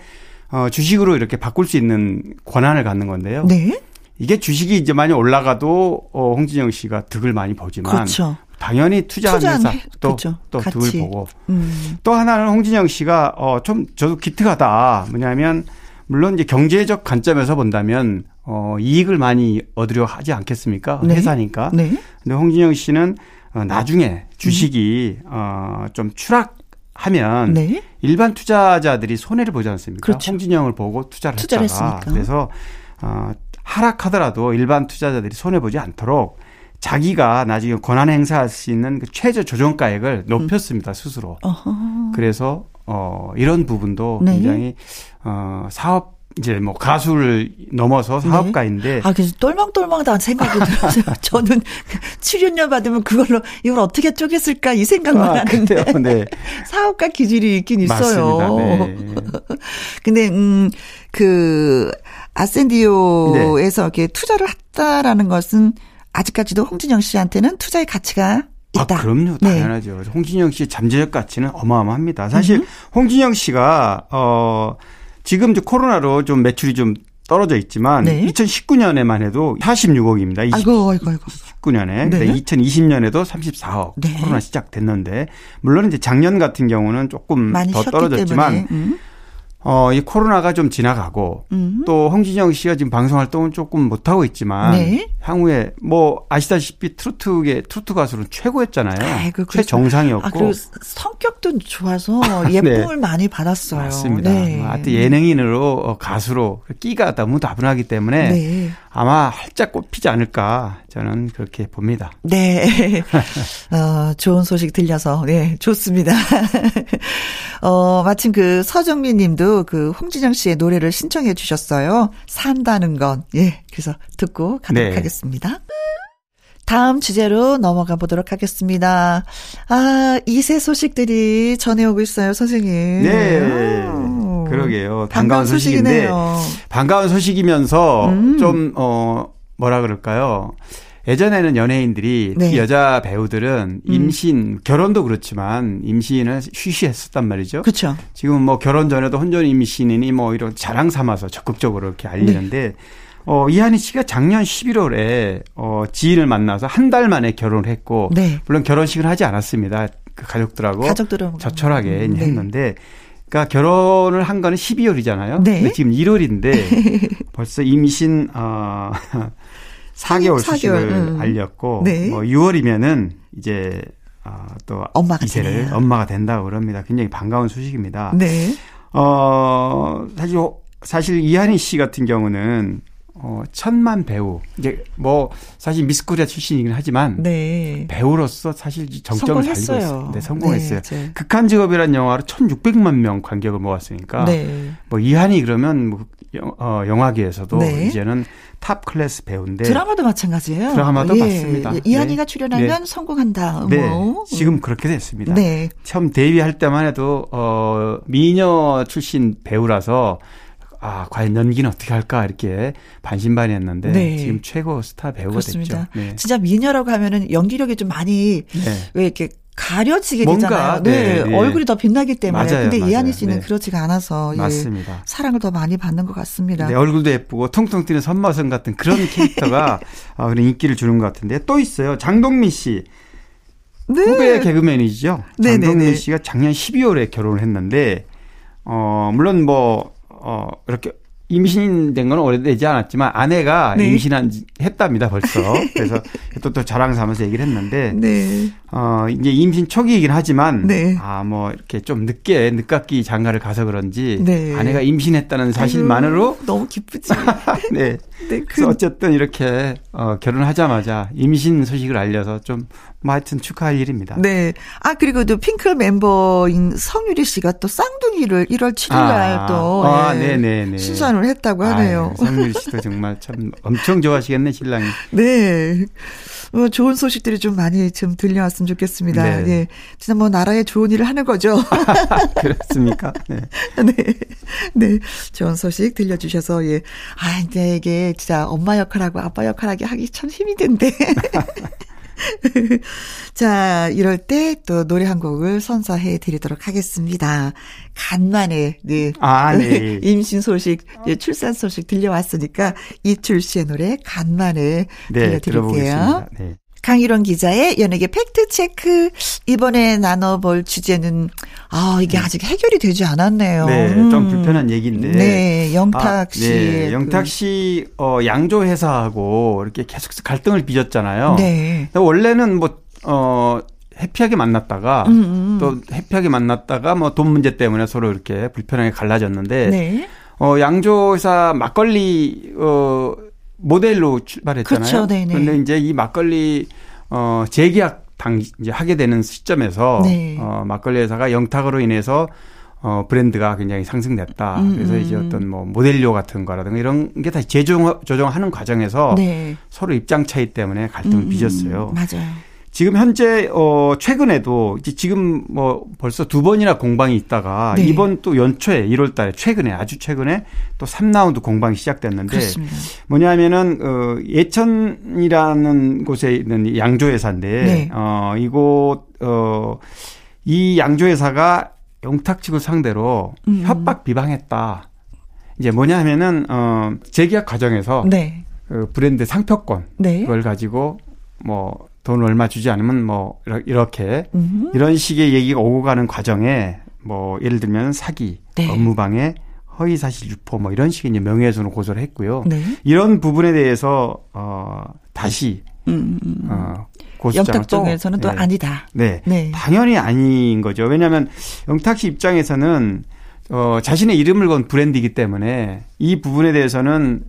주식으로 이렇게 바꿀 수 있는 권한을 갖는 건데요. 네. 이게 주식이 이제 많이 올라가도 홍진영 씨가 득을 많이 보지만 그렇죠. 당연히 투자하는 회사 또 득을 보고 또 하나는 홍진영 씨가 좀 저도 기특하다. 뭐냐면 물론 이제 경제적 관점에서 본다면 이익을 많이 얻으려 하지 않겠습니까? 네. 회사니까. 네. 근데 홍진영 씨는 나중에 주식이 좀 추락하면 네. 일반 투자자들이 손해를 보지 않습니까? 그렇죠. 홍진영을 보고 투자를 했다가 그래서 하락하더라도 일반 투자자들이 손해보지 않도록 자기가 나중에 권한 행사할 수 있는 그 최저 조정가액을 높였습니다. 스스로. 어허. 그래서 이런 부분도 네. 굉장히 사업 이제 뭐 가수를 넘어서 사업가인데 네. 그래서 똘망똘망하다는 생각이 들어서 저는 출연료 받으면 그걸로 이걸 어떻게 쪼갰을까 이 생각만 하는데 네. 사업가 기질이 있긴 있어요. 맞습니다. 네. 근데 그 아센디오에서 네. 이렇게 투자를 했다라는 것은 아직까지도 홍진영 씨한테는 투자의 가치가 있다. 그럼요. 당연하죠. 네. 홍진영 씨의 잠재적 가치는 어마어마합니다. 사실 홍진영 씨가 지금 코로나로 좀 매출이 좀 떨어져 있지만 네. 2019년에만 해도 46억입니다. 19년에. 네. 2020년에도 34억. 네. 코로나 시작됐는데 물론 이제 작년 같은 경우는 조금 더 떨어졌지만 이 코로나가 좀 지나가고 또 홍진영 씨가 지금 방송 활동은 조금 못하고 있지만 네. 향후에 뭐 아시다시피 트로트 가수는 최고였잖아요. 아이고, 최정상이었고. 아, 그리고 성격도 좋아서 예쁨을 네. 많이 받았어요. 맞습니다. 네. 하여튼 예능인으로 가수로 끼가 너무 다분하기 때문에 네. 아마 활짝 꽃피지 않을까 저는 그렇게 봅니다. 네. 좋은 소식 들려서 네, 좋습니다. 마침 그 서정민 님도 그 홍진영 씨의 노래를 신청해 주셨어요. 산다는 건. 예. 그래서 듣고 가도록 네. 하겠습니다. 다음 주제로 넘어가 보도록 하겠습니다. 아, 2세 소식들이 전해오고 있어요, 선생님. 네. 오. 그러게요. 반가운 소식인데. 반가운 소식이면서 좀 뭐라 그럴까요? 예전에는 연예인들이 특히 네. 여자 배우들은 임신 결혼도 그렇지만 임신을 쉬쉬했었단 말이죠. 그렇죠. 지금 뭐 결혼 전에도 혼전 임신이니 뭐 이런 자랑 삼아서 적극적으로 이렇게 알리는데 네. 이한희 씨가 작년 11월에 지인을 만나서 한 달 만에 결혼을 했고 네. 물론 결혼식을 하지 않았습니다. 그 가족들하고 저철하게 네. 했는데 그러니까 결혼을 한 거는 12월이잖아요. 네. 근데 지금 1월인데 벌써 임신 4개월 수식을 알렸고 네. 뭐 6월이면은 이제 또 이세를 엄마가 된다고 그럽니다. 굉장히 반가운 소식입니다. 네. 사실 이한희 씨 같은 경우는 천만 배우 이제 뭐 사실 미스코리아 출신이긴 하지만 네. 배우로서 사실 정점을 달리고 있어요. 네, 성공했어요. 네, 극한 직업이라는 영화로 1,600만 명 관객을 모았으니까 네. 뭐 이한이 그러면 뭐 영화계에서도 네. 이제는 탑 클래스 배우인데 드라마도 마찬가지예요. 드라마도 예. 맞습니다. 이한이가 네. 출연하면 네. 성공한다. 뭐. 네. 지금 그렇게 됐습니다. 네. 처음 데뷔할 때만 해도 미녀 출신 배우라서. 아, 과연 연기는 어떻게 할까 이렇게 반신반의했는데 네. 지금 최고 스타 배우가 그렇습니다. 됐죠. 네. 진짜 미녀라고 하면은 연기력이 좀 많이 네. 왜 이렇게 가려지게 뭔가, 되잖아요. 네. 네. 얼굴이 더 빛나기 때문에. 근데 이한희 씨는 네. 그렇지가 않아서 맞습니다. 예, 사랑을 더 많이 받는 것 같습니다. 네, 얼굴도 예쁘고 통통 튀는 선마선 같은 그런 캐릭터가 그런 인기를 주는 것 같은데 또 있어요. 장동민 씨. 네. 후배 개그맨이죠. 네. 장동민 네. 씨가 작년 12월에 결혼을 했는데 물론 뭐 이렇게 임신된 건 오래되지 않았지만 아내가 네. 임신했답니다 벌써. 그래서 또 자랑 삼아서 얘기를 했는데 네. 이제 임신 초기이긴 하지만 네. 아, 뭐 이렇게 좀 늦깎이 장가를 가서 그런지 네. 아내가 임신했다는 사실만으로 아유, 너무 기쁘지. 네. 네. 그래서 어쨌든 이렇게 결혼하자마자 임신 소식을 알려서 좀 뭐 하여튼 축하할 일입니다. 네. 아, 그리고 또 핑클 멤버인 성유리 씨가 또 쌍둥이를 1월 7일날 또 네. 출산을 했다고 하네요. 아, 네. 성유리 씨도 정말 참 엄청 좋아하시겠네, 신랑이. 네. 좋은 소식들이 좀 많이 좀 들려왔으면 좋겠습니다. 네. 네. 진짜 뭐 나라에 좋은 일을 하는 거죠. 그렇습니까? 네. 네. 네. 좋은 소식 들려주셔서, 예. 아, 근데 이게 진짜 엄마 역할하고 아빠 역할하기 하기 참 힘든데. 자, 이럴 때 또 노래 한 곡을 선사해 드리도록 하겠습니다. 간만에 네. 아, 네. 임신 소식, 출산 소식 들려왔으니까 이철 씨의 노래 간만에 네, 들려드릴게요. 네. 강희룡 기자의 연예계 팩트체크. 이번에 나눠볼 주제는 이게 아직 해결이 되지 않았네요. 네. 좀 불편한 얘기인데. 네. 영탁 씨. 네. 영탁 씨 양조회사하고 이렇게 계속해서 갈등을 빚었잖아요. 네. 원래는 뭐 해피하게 만났다가 또 해피하게 만났다가 뭐 돈 문제 때문에 서로 이렇게 불편하게 갈라졌는데 네. 양조회사 막걸리 모델로 출발했잖아요. 그렇죠, 그런데 이제 이 막걸리 재계약 이제 하게 되는 시점에서 네. 막걸리 회사가 영탁으로 인해서 브랜드가 굉장히 상승됐다. 그래서 이제 어떤 뭐 모델료 같은 거라든가 이런 게 다시 조정하는 과정에서 네. 서로 입장 차이 때문에 갈등을 빚었어요. 맞아요. 지금 현재 최근에도 이제 지금 뭐 벌써 2번이나 공방이 있다가 네. 이번 또 연초에 1월달에 최근에 또 3라운드 공방이 시작됐는데 그렇습니다. 뭐냐면은 예천이라는 곳에 있는 양조회사인데 네. 이곳 이 양조회사가 영탁 측을 상대로 협박 비방했다. 이제 뭐냐면은 재계약 과정에서 네. 브랜드 상표권 네. 그걸 가지고 뭐 돈 얼마 주지 않으면 뭐 이렇게 이런 식의 얘기가 오고 가는 과정에 뭐 예를 들면 사기, 네. 업무방해, 허위사실 유포 뭐 이런 식의 명예훼손을 고소를 했고요. 네. 이런 부분에 대해서 다시 고소장을 영탁 쪽에서는 또 아니다. 네. 네. 당연히 아닌 거죠. 왜냐하면 영탁 씨 입장에서는 자신의 이름을 건 브랜드이기 때문에 이 부분에 대해서는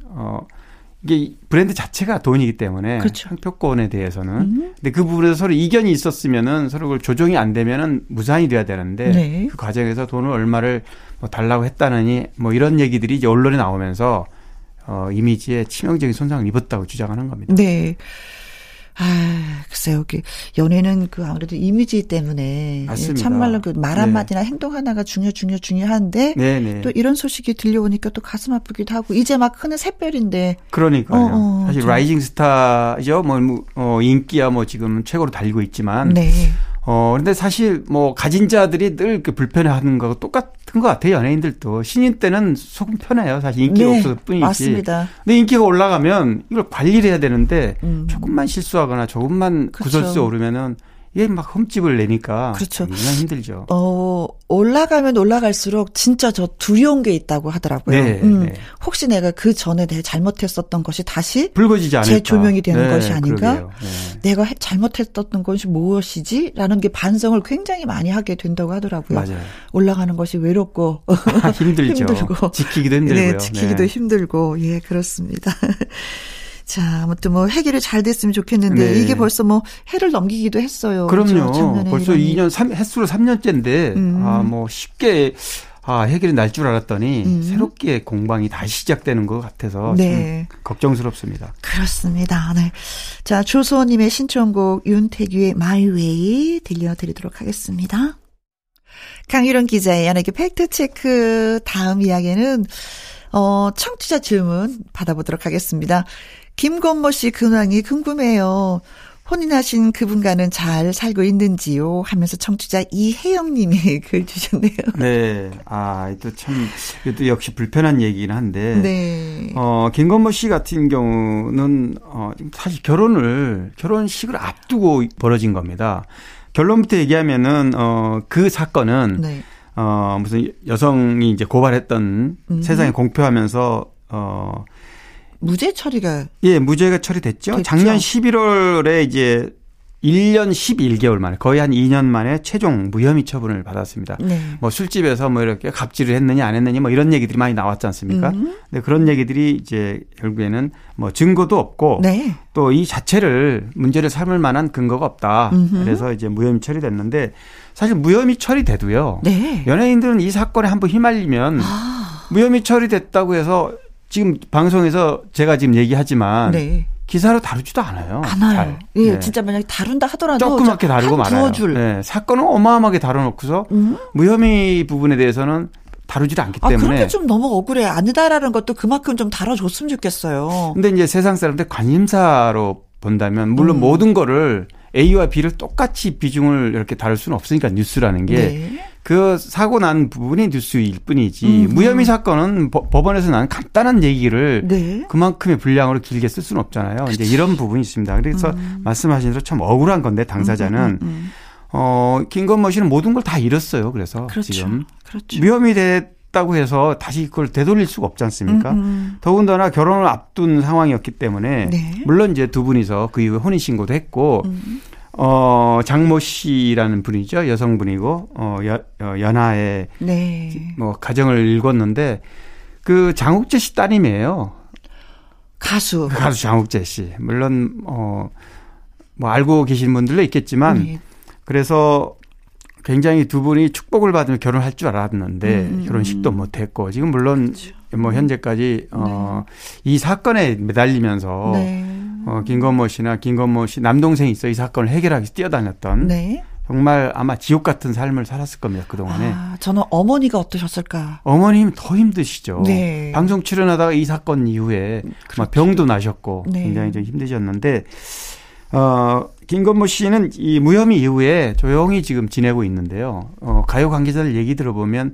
이게 브랜드 자체가 돈이기 때문에 그렇죠. 상표권에 대해서는 근데 그 부분에서 서로 이견이 있었으면은 서로 그걸 조정이 안 되면은 무산이 돼야 되는데 네. 그 과정에서 돈을 얼마를 뭐 달라고 했다느니 뭐 이런 얘기들이 이제 언론에 나오면서 이미지에 치명적인 손상을 입었다고 주장하는 겁니다. 네. 아, 글쎄요. 연예는 그 아무래도 이미지 때문에 맞습니다. 참말로 그 말 한마디나 네. 행동 하나가 중요한데 네네. 또 이런 소식이 들려오니까 또 가슴 아프기도 하고 이제 막 흐는 샛별인데 그러니까요. 사실 좀. 라이징 스타죠. 뭐 인기야 뭐 지금 최고로 달리고 있지만 네. 근데 사실 뭐 가진 자들이 늘 그 불편해하는 거하고 똑같은 것 같아요. 연예인들도 신인 때는 속은 편해요. 사실 인기가 네, 없을 뿐이지. 맞습니다. 근데 인기가 올라가면 이걸 관리를 해야 되는데 조금만 실수하거나 조금만 그렇죠. 구설수 오르면은 이게 막 흠집을 내니까 그렇죠. 굉장히 힘들죠. 올라가면 올라갈수록 진짜 저 두려운 게 있다고 하더라고요. 네, 네. 혹시 내가 그 전에 내가 잘못했었던 것이 다시 불거지지 않을까. 재조명이 되는 네, 것이 아닌가. 네. 내가 잘못했었던 것이 무엇이지? 라는 게 반성을 굉장히 많이 하게 된다고 하더라고요. 맞아요. 올라가는 것이 외롭고 힘들죠. 힘들고. 지키기도 힘들고요. 네, 지키기도 네. 힘들고. 예, 그렇습니다. 자, 아무튼 뭐 해결이 잘 됐으면 좋겠는데 네. 이게 벌써 뭐 해를 넘기기도 했어요. 그럼요. 그렇죠? 벌써 2년, 횟수로 3년째인데 뭐 쉽게 해결이 날 줄 알았더니 새롭게 공방이 다시 시작되는 것 같아서 네. 좀 걱정스럽습니다. 그렇습니다. 네. 자, 조소원님의 신청곡 윤태규의 마이웨이 들려드리도록 하겠습니다. 강희룡 기자의 연예계 팩트체크 다음 이야기는 청취자 질문 받아보도록 하겠습니다. 김건모 씨 근황이 궁금해요. 혼인하신 그분과는 잘 살고 있는지요? 하면서 청취자 이혜영 님이 글 주셨네요. 네. 아, 또 참, 이것도 역시 불편한 얘기긴 한데. 네. 김건모 씨 같은 경우는, 사실 결혼식을 앞두고 벌어진 겁니다. 결론부터 얘기하면은, 그 사건은, 네. 무슨 여성이 이제 고발했던 세상에 공표하면서, 무죄 처리가. 예, 무죄가 처리됐죠. 됐죠. 작년 11월에 이제 1년 11개월 만에 거의 한 2년 만에 최종 무혐의 처분을 받았습니다. 네. 뭐 술집에서 뭐 이렇게 갑질을 했느냐 안 했느냐 뭐 이런 얘기들이 많이 나왔지 않습니까? 근데 그런 얘기들이 이제 결국에는 뭐 증거도 없고 네. 또 이 자체를 문제를 삼을 만한 근거가 없다. 그래서 이제 무혐의 처리됐는데 사실 무혐의 처리돼도요. 네. 연예인들은 이 사건에 한번 휘말리면 무혐의 처리됐다고 해서 지금 방송에서 제가 지금 얘기하지만 네. 기사로 다루지도 않아요. 잘. 예, 네. 진짜 만약에 다룬다 하더라도 조그맣게 다루고 말아요. 네, 사건은 어마어마하게 다뤄놓고서 무혐의 부분에 대해서는 다루지도 않기 때문에. 그런 게 좀 너무 억울해. 아니다라는 것도 그만큼 좀 다뤄줬으면 좋겠어요. 근데 이제 세상 사람들 관심사로 본다면 물론 모든 거를 A와 B를 똑같이 비중을 이렇게 다룰 수는 없으니까 뉴스라는 게. 네. 그 사고 난 부분이 뉴스일 뿐이지 무혐의 사건은 법원에서 난 간단한 얘기를 네. 그만큼의 분량으로 길게 쓸 수는 없잖아요. 그치. 이제 이런 부분이 있습니다. 그래서 말씀하신 대로 참 억울한 건데 당사자는 김건모 씨는 모든 걸 다 잃었어요. 그래서 그렇죠. 지금 그렇죠. 무혐의 됐다고 해서 다시 그걸 되돌릴 수가 없지 않습니까? 더군다나 결혼을 앞둔 상황이었기 때문에 네. 물론 이제 두 분이서 그 이후에 혼인신고도 했고 장모 씨라는 분이죠. 여성분이고, 연하의, 네. 뭐, 가정을 일궜는데, 그 장욱재 씨 따님이에요. 가수 장욱재 씨. 물론, 뭐, 알고 계신 분들도 있겠지만, 네. 그래서 굉장히 두 분이 축복을 받으면 결혼할 줄 알았는데, 결혼식도 못했고, 지금 물론, 그렇죠. 뭐, 현재까지, 네. 이 사건에 매달리면서, 네. 김건모 씨나 김건모 씨 남동생이 있어 이 사건을 해결하기 위해서 뛰어다녔던 네. 정말 아마 지옥 같은 삶을 살았을 겁니다. 그동안에. 저는 어머니가 어떠셨을까. 어머님 더 힘드시죠. 네. 방송 출연하다가 이 사건 이후에 막 병도 나셨고 네. 굉장히 좀 힘드셨는데 김건모 씨는 이 무혐의 이후에 조용히 지금 지내고 있는데요. 가요 관계자들 얘기 들어보면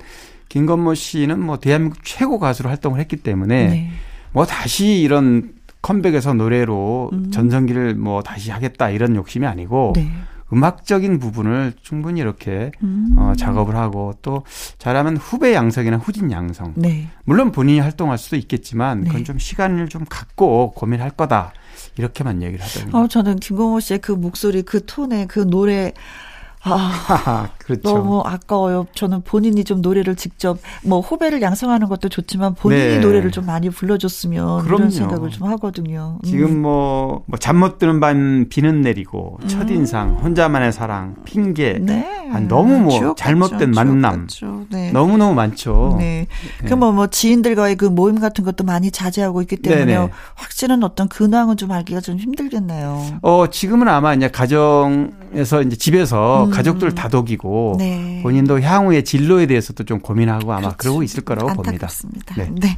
김건모 씨는 뭐 대한민국 최고 가수로 활동을 했기 때문에 네. 뭐 다시 이런 컴백에서 노래로 전성기를 뭐 다시 하겠다 이런 욕심이 아니고 네. 음악적인 부분을 충분히 이렇게 작업을 하고 또 잘하면 후배 양성이나 후진 양성. 네. 물론 본인이 활동할 수도 있겠지만 그건 좀 시간을 좀 갖고 고민할 거다. 이렇게만 얘기를 하더라고요. 저는 김건모 씨의 그 목소리, 그 톤의 그 노래 그렇죠. 너무 아까워요. 저는 본인이 좀 노래를 직접 뭐 후배를 양성하는 것도 좋지만 본인이 노래를 좀 많이 불러줬으면 그럼요. 이런 생각을 좀 하거든요. 지금 뭐 잠 못 드는 밤 비는 내리고 첫인상 혼자만의 사랑 핑계 너무 뭐 잘못된 만남 너무너무 많죠. 네. 네. 그 뭐 지인들과의 그 모임 같은 것도 많이 자제하고 있기 때문에 확실한 어떤 근황은 좀 알기가 좀 힘들겠네요. 지금은 아마 이제 가정에서 이제 집에서 가족들 다독이고 본인도 향후의 진로에 대해서도 좀 고민하고 아마 그러고 있을 거라고 안타깝습니다. 봅니다. 네. 네.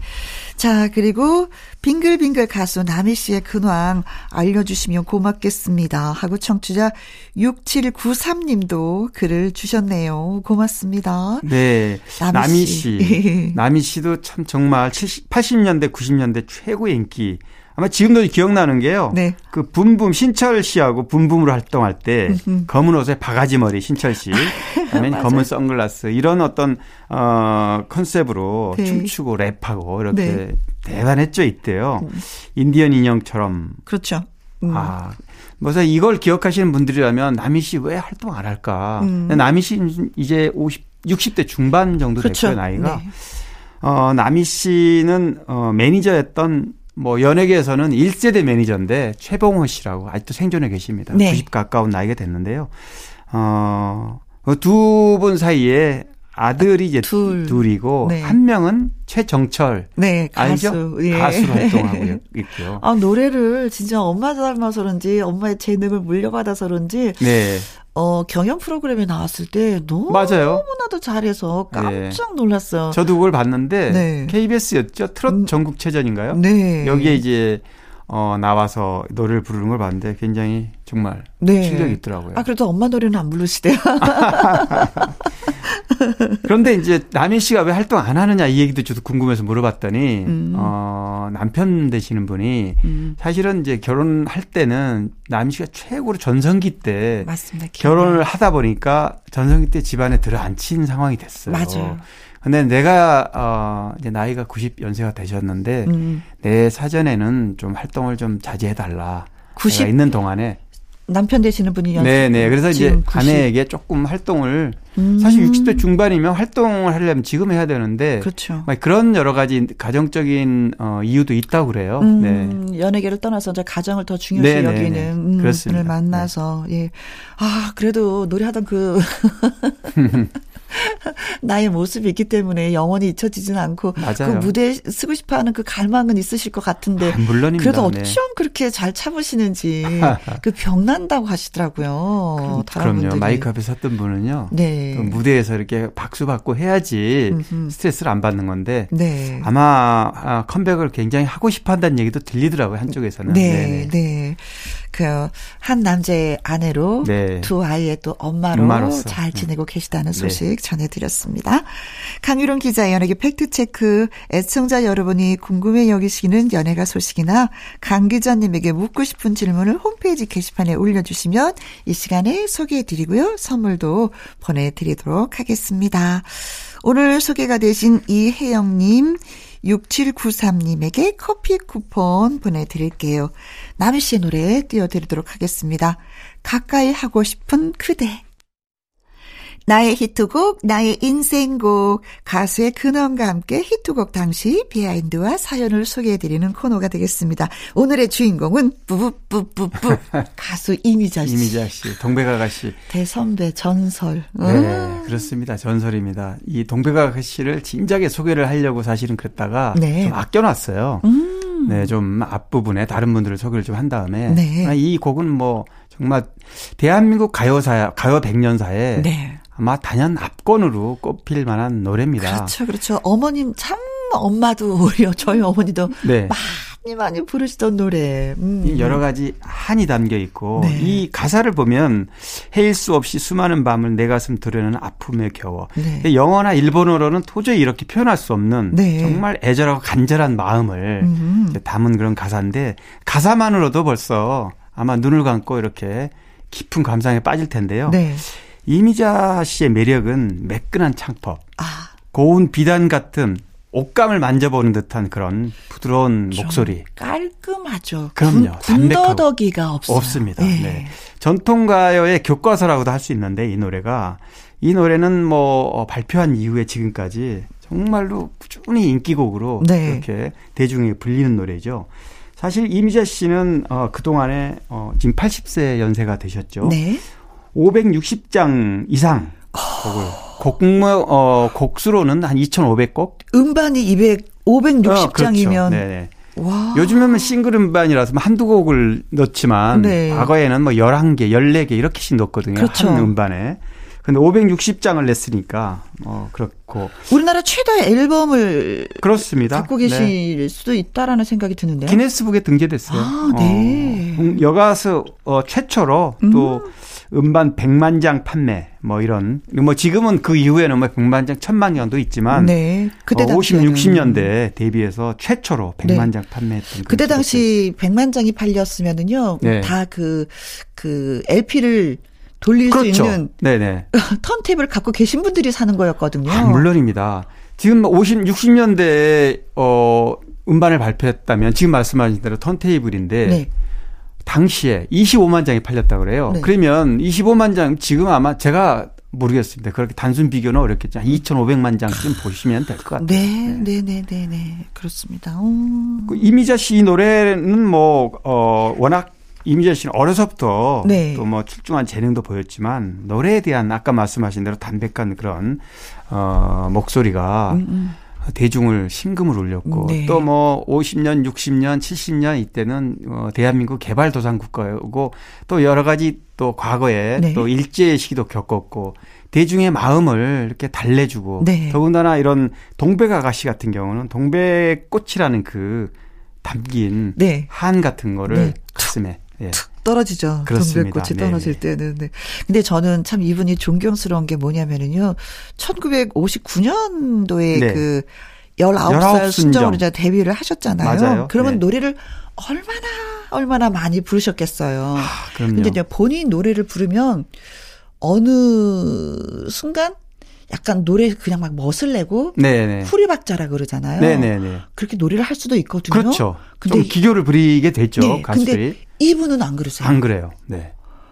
자, 그리고 빙글빙글 가수 남희 씨의 근황 알려주시면 고맙겠습니다. 하고 청취자 6793님도 글을 주셨네요. 고맙습니다. 네. 남희 씨. 남희 씨도 참 정말 80년대 90년대 최고의 인기. 아마 지금도 기억나는 게요. 네. 그 붐붐 신철 씨하고 붐붐으로 활동할 때 검은 옷에 바가지 머리 신철 씨, 그다음에 검은 선글라스 이런 어떤 컨셉으로 춤추고 랩하고 이렇게 대단했죠 이때요. 인디언 인형처럼. 그렇죠. 그래서 이걸 기억하시는 분들이라면 남희 씨 왜 활동 안 할까? 남희 씨 이제 60대 중반 정도 됐고요 나이가. 네. 남희 씨는 매니저였던. 뭐 연예계에서는 1세대 매니저인데 최봉호 씨라고 아직도 생존해 계십니다. 90 가까운 나이가 됐는데요. 두 분 사이에 아들이 이제 둘이고 한 명은 최정철 가수. 알죠? 가수로 활동하고 있고요. 노래를 진짜 엄마 닮아서 그런지 엄마의 재능을 물려받아서 그런지 경연 프로그램에 나왔을 때 너무나도 잘해서 깜짝 놀랐어요. 저도 그걸 봤는데 KBS였죠? 트롯 전국체전인가요? 여기에 이제 나와서 노래를 부르는 걸 봤는데 굉장히 정말 실력이 있더라고요. 그래도 엄마 노래는 안 부르시대요. 그런데 이제 남희 씨가 왜 활동 안 하느냐 이 얘기도 저도 궁금해서 물어봤더니 남편 되시는 분이 사실은 이제 결혼할 때는 남희 씨가 최고로 전성기 때 결혼을 하다 보니까 전성기 때 집안에 들어앉힌 상황이 됐어요. 맞아요. 근데 내가 이제 나이가 90년대가 되셨는데 내 사전에는 좀 활동을 좀 자제해 달라. 90 내가 있는 동안에 남편 되시는 분이 네네. 그래서 이제 아내에게 조금 활동을 사실 60대 중반이면 활동을 하려면 지금 해야 되는데 그렇죠. 그런 여러 가지 가정적인 이유도 있다고 그래요. 연예계를 떠나서 이제 가정을 더 중요시 여기는 분을 만나서 그래도 노래하던 그 나의 모습이 있기 때문에 영원히 잊혀지진 않고 맞아요. 그 무대에 쓰고 싶어하는 그 갈망은 있으실 것 같은데 물론입니다. 그래도 어쩜 그렇게 잘 참으시는지 그 병난다고 하시더라고요. 다른 그럼요. 분들이. 마이크 앞에서 섰던 분은요. 그 무대에서 이렇게 박수 받고 해야지 스트레스를 안 받는 건데 아마 컴백을 굉장히 하고 싶어한다는 얘기도 들리더라고요. 한쪽에서는. 네. 그 한 남자의 아내로 두 아이의 또 엄마로서. 잘 지내고 계시다는 소식 전해드렸습니다. 강유룡 기자의 연예계 팩트체크. 애청자 여러분이 궁금해 여기시는 연예가 소식이나 강 기자님에게 묻고 싶은 질문을 홈페이지 게시판에 올려주시면 이 시간에 소개해드리고요. 선물도 보내드리도록 하겠습니다. 오늘 소개가 되신 이혜영님, 6793님에게 커피 쿠폰 보내드릴게요. 남희 씨의 노래 띄워드리도록 하겠습니다. 가까이 하고 싶은 그대. 나의 히트곡, 나의 인생곡, 가수의 근원과 함께 히트곡 당시 비하인드와 사연을 소개해드리는 코너가 되겠습니다. 오늘의 주인공은 뿌뿌뿌뿌뿌 가수 이미자 씨, 동백아가씨 대선배 전설. 네, 그렇습니다. 전설입니다. 이 동백아가씨를 진작에 소개를 하려고 사실은 그랬다가 좀 아껴놨어요. 좀 앞부분에 다른 분들을 소개를 좀 한 다음에 이 곡은 뭐 정말 대한민국 가요 백년사에 아마 단연 압권으로 꼽힐 만한 노래입니다. 그렇죠. 어머님 참 엄마도 오히려 저희 어머니도 많이 부르시던 노래. 여러 가지 한이 담겨 있고 이 가사를 보면 헤일 수 없이 수많은 밤을 내 가슴 드러내는 아픔에 겨워. 영어나 일본어로는 도저히 이렇게 표현할 수 없는 정말 애절하고 간절한 마음을 담은 그런 가사인데 가사만으로도 벌써 아마 눈을 감고 이렇게 깊은 감상에 빠질 텐데요. 네. 이미자 씨의 매력은 매끈한 창법, 고운 비단 같은 옷감을 만져보는 듯한 그런 부드러운 목소리. 깔끔하죠. 그럼요. 군더더기가 없어요. 없습니다. 네. 네. 전통가요의 교과서라고도 할 수 있는데 이 노래가, 이 노래는 뭐 발표한 이후에 지금까지 정말로 꾸준히 인기곡으로 네. 이렇게 대중에게 불리는 노래죠. 사실 이미자 씨는 그동안에 지금 80세 연세가 되셨죠. 네. 560장 이상 곡을 곡수로는 한 2,500곡? 음반이 560장이면. 그렇죠. 와. 요즘에는 싱글 음반이라서 한두 곡을 넣지만 네. 과거에는 뭐 11개, 14개 이렇게씩 넣었거든요. 그렇죠. 한 음반에. 근데 560장을 냈으니까 그렇고. 우리나라 최대 앨범을 그렇습니다. 갖고 계실 네. 수도 있다라는 생각이 드는데요. 기네스북에 등재됐어요. 아, 네. 여가수 최초로 또 음반 100만 장 판매 뭐 이런, 뭐 지금은 그 이후에는 뭐 100만 장 1000만 장도 있지만 네. 그때 당시 60년대에 대비해서 최초로 100만 네. 장 판매했던 그때 당시 100만 장이 팔렸으면은요. 네. 다 그 LP를 돌릴 그렇죠. 수 있는 네네. 턴테이블을 갖고 계신 분들이 사는 거였거든요. 아, 물론입니다. 지금 60년대에 음반을 발표했다면 지금 말씀하신 대로 턴테이블인데 네. 당시에 25만 장이 팔렸다고 그래요. 네. 그러면 25만 장 지금 아마 제가 모르겠습니다. 그렇게 단순 비교는 어렵겠죠. 2,500만 장쯤 보시면 될 것 같아요. 네, 네, 네, 네, 네. 그렇습니다. 이미자 씨 노래는 워낙 이미자 씨는 어려서부터 네. 또 뭐 출중한 재능도 보였지만 노래에 대한 아까 말씀하신 대로 담백한 그런 목소리가 대중을 심금을 울렸고 네. 또 뭐 50년, 60년, 70년 이때는 대한민국 개발도상 국가이고 또 여러 가지 또 과거에 네. 또 일제의 시기도 겪었고 대중의 마음을 이렇게 달래주고 네. 더군다나 이런 동백아가씨 같은 경우는 동백꽃이라는 그 담긴 네. 한 같은 거를 네. 가슴에 예. 툭 떨어지죠. 그렇습니다. 동백꽃이 떨어질 네네. 때는. 네. 근데 저는 참 이분이 존경스러운 게 뭐냐면은요. 1959년도에 네. 그 19살 순정으로 이제 데뷔를 하셨잖아요. 맞아요. 그러면 네. 노래를 얼마나 많이 부르셨겠어요. 근데 이제 본인 노래를 부르면 어느 순간 약간 노래 그냥 막 멋을 내고 네네. 후리박자라 그러잖아요. 네네네. 그렇게 노래를 할 수도 있거든요. 그렇죠. 근데 좀 기교를 부리게 되죠. 네. 가수들이. 근데 이분은 안 그러세요. 안 그래요. 네.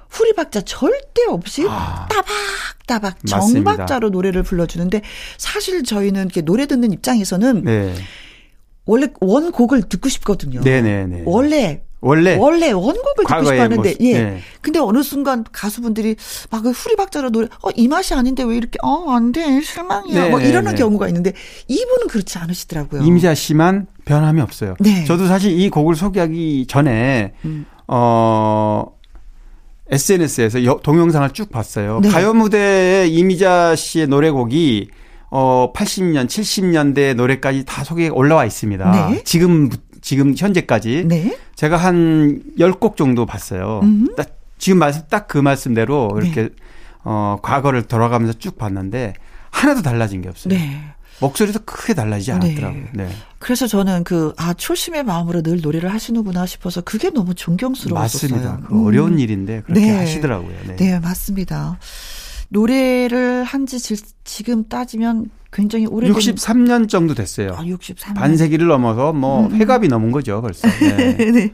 후리박자 절대 없이 따박따박 정박자로 노래를 불러주는데 사실 저희는 이렇게 노래 듣는 입장에서는 네. 원래 원곡을 듣고 싶거든요. 네네네. 원래 원곡을 듣고 싶었는데, 예. 네. 근데 어느 순간 가수분들이 막 후리박자로 노래, 이 맛이 아닌데 왜 이렇게, 안 돼, 실망이야. 네, 뭐 이러는 네. 경우가 있는데, 이분은 그렇지 않으시더라고요. 이미자 씨만 변함이 없어요. 네. 저도 사실 이 곡을 소개하기 전에, SNS에서 동영상을 쭉 봤어요. 네. 가요 무대에 이미자 씨의 노래곡이 80년, 70년대 노래까지 다 소개 올라와 있습니다. 네. 지금 현재까지 네. 제가 한 10곡 정도 봤어요. 딱 지금 딱 그 말씀대로 이렇게 네. 과거를 돌아가면서 쭉 봤는데 하나도 달라진 게 없어요. 네. 목소리도 크게 달라지지 않았더라고요. 네. 네. 그래서 저는 초심의 마음으로 늘 노래를 하시는구나 싶어서 그게 너무 존경스러웠어요. 맞습니다. 어려운 일인데 그렇게 네. 하시더라고요. 네. 네, 맞습니다. 노래를 한지 지금 따지면 굉장히 오래된 63년 정도 됐어요. 63년. 반세기를 넘어서 회갑이 넘은 거죠, 벌써. 네. 네.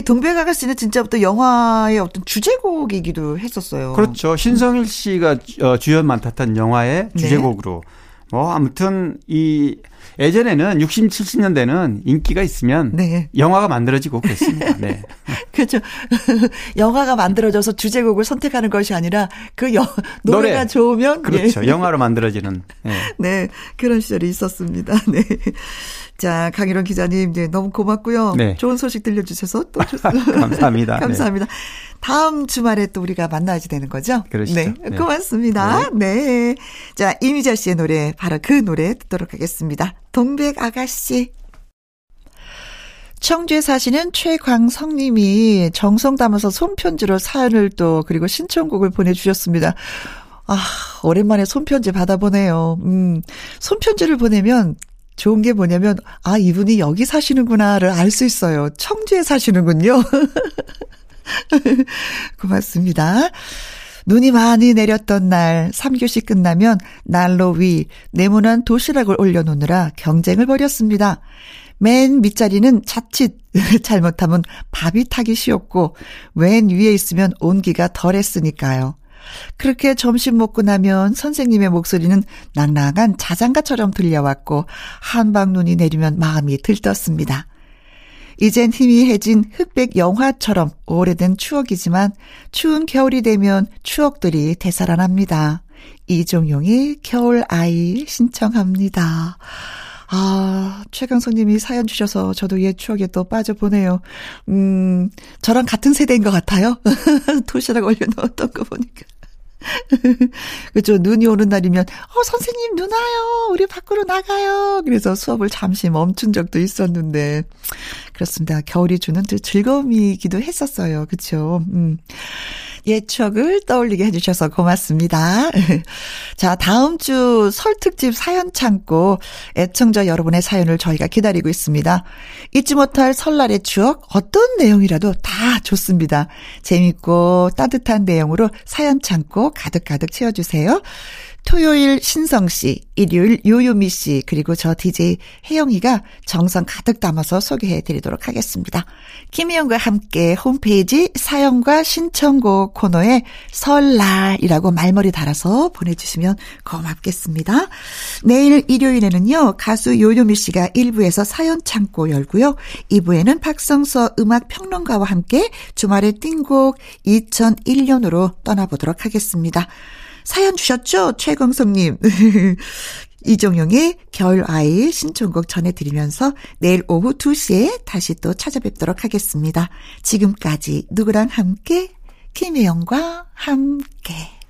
동백아가씨는 진짜부터 영화의 어떤 주제곡이기도 했었어요. 그렇죠. 신성일 씨가 주연 맡았던 영화의 주제곡으로. 네. 아무튼 예전에는 60, 70년대는 인기가 있으면 네. 영화가 만들어지고 그랬습니다. 네. 그렇죠. 영화가 만들어져서 주제곡을 선택하는 것이 아니라 노래가 좋으면 그렇죠. 예. 영화로 만들어지는. 예. 네. 그런 시절이 있었습니다. 네. 자, 강희룡 기자님 네, 너무 고맙고요. 네. 좋은 소식 들려주셔서 또 감사합니다. 감사합니다. 네. 다음 주말에 또 우리가 만나야지 되는 거죠? 그러시죠. 네. 네. 고맙습니다. 네. 네. 자, 이미자 씨의 노래 바로 그 노래 듣도록 하겠습니다. 동백아가씨. 청주에 사시는 최광성 님이 정성 담아서 손편지로 사연을 그리고 신청곡을 보내주셨습니다. 아, 오랜만에 손편지 받아보네요. 손편지를 보내면 좋은 게 뭐냐면, 이분이 여기 사시는구나를 알 수 있어요. 청주에 사시는군요. 고맙습니다. 눈이 많이 내렸던 날 3교시 끝나면 난로 위 네모난 도시락을 올려놓느라 경쟁을 벌였습니다. 맨 밑자리는 자칫 잘못하면 밥이 타기 쉬웠고 맨 위에 있으면 온기가 덜했으니까요. 그렇게 점심 먹고 나면 선생님의 목소리는 낭낭한 자장가처럼 들려왔고 한방 눈이 내리면 마음이 들떴습니다. 이젠 희미해진 흑백 영화처럼 오래된 추억이지만 추운 겨울이 되면 추억들이 되살아납니다. 이종용이 겨울아이 신청합니다. 아, 최강성님이 사연 주셔서 저도 옛 추억에 또 빠져보네요. 저랑 같은 세대인 것 같아요. 도시락 올려놓았던 거 보니까. 그죠. 눈이 오는 날이면 선생님 눈 와요. 우리 밖으로 나가요. 그래서 수업을 잠시 멈춘 적도 있었는데 그렇습니다. 겨울이 주는 즐거움이기도 했었어요. 그렇죠. 옛 추억을 떠올리게 해주셔서 고맙습니다. 자, 다음 주 설 특집 사연 창고 애청자 여러분의 사연을 저희가 기다리고 있습니다. 잊지 못할 설날의 추억 어떤 내용이라도 다 좋습니다. 재밌고 따뜻한 내용으로 사연 창고 가득가득 채워주세요. 토요일 신성 씨, 일요일 요요미 씨, 그리고 저 DJ 혜영이가 정성 가득 담아서 소개해드리도록 하겠습니다. 김혜영과 함께 홈페이지 사연과 신청곡 코너에 설날이라고 말머리 달아서 보내주시면 고맙겠습니다. 내일 일요일에는요, 가수 요요미 씨가 1부에서 사연 창고 열고요. 2부에는 박성서 음악평론가와 함께 주말의 띵곡 2001년으로 떠나보도록 하겠습니다. 사연 주셨죠? 최광성님. 이종용의 겨울아이 신청곡 전해드리면서 내일 오후 2시에 다시 또 찾아뵙도록 하겠습니다. 지금까지 누구랑 함께? 김혜영과 함께.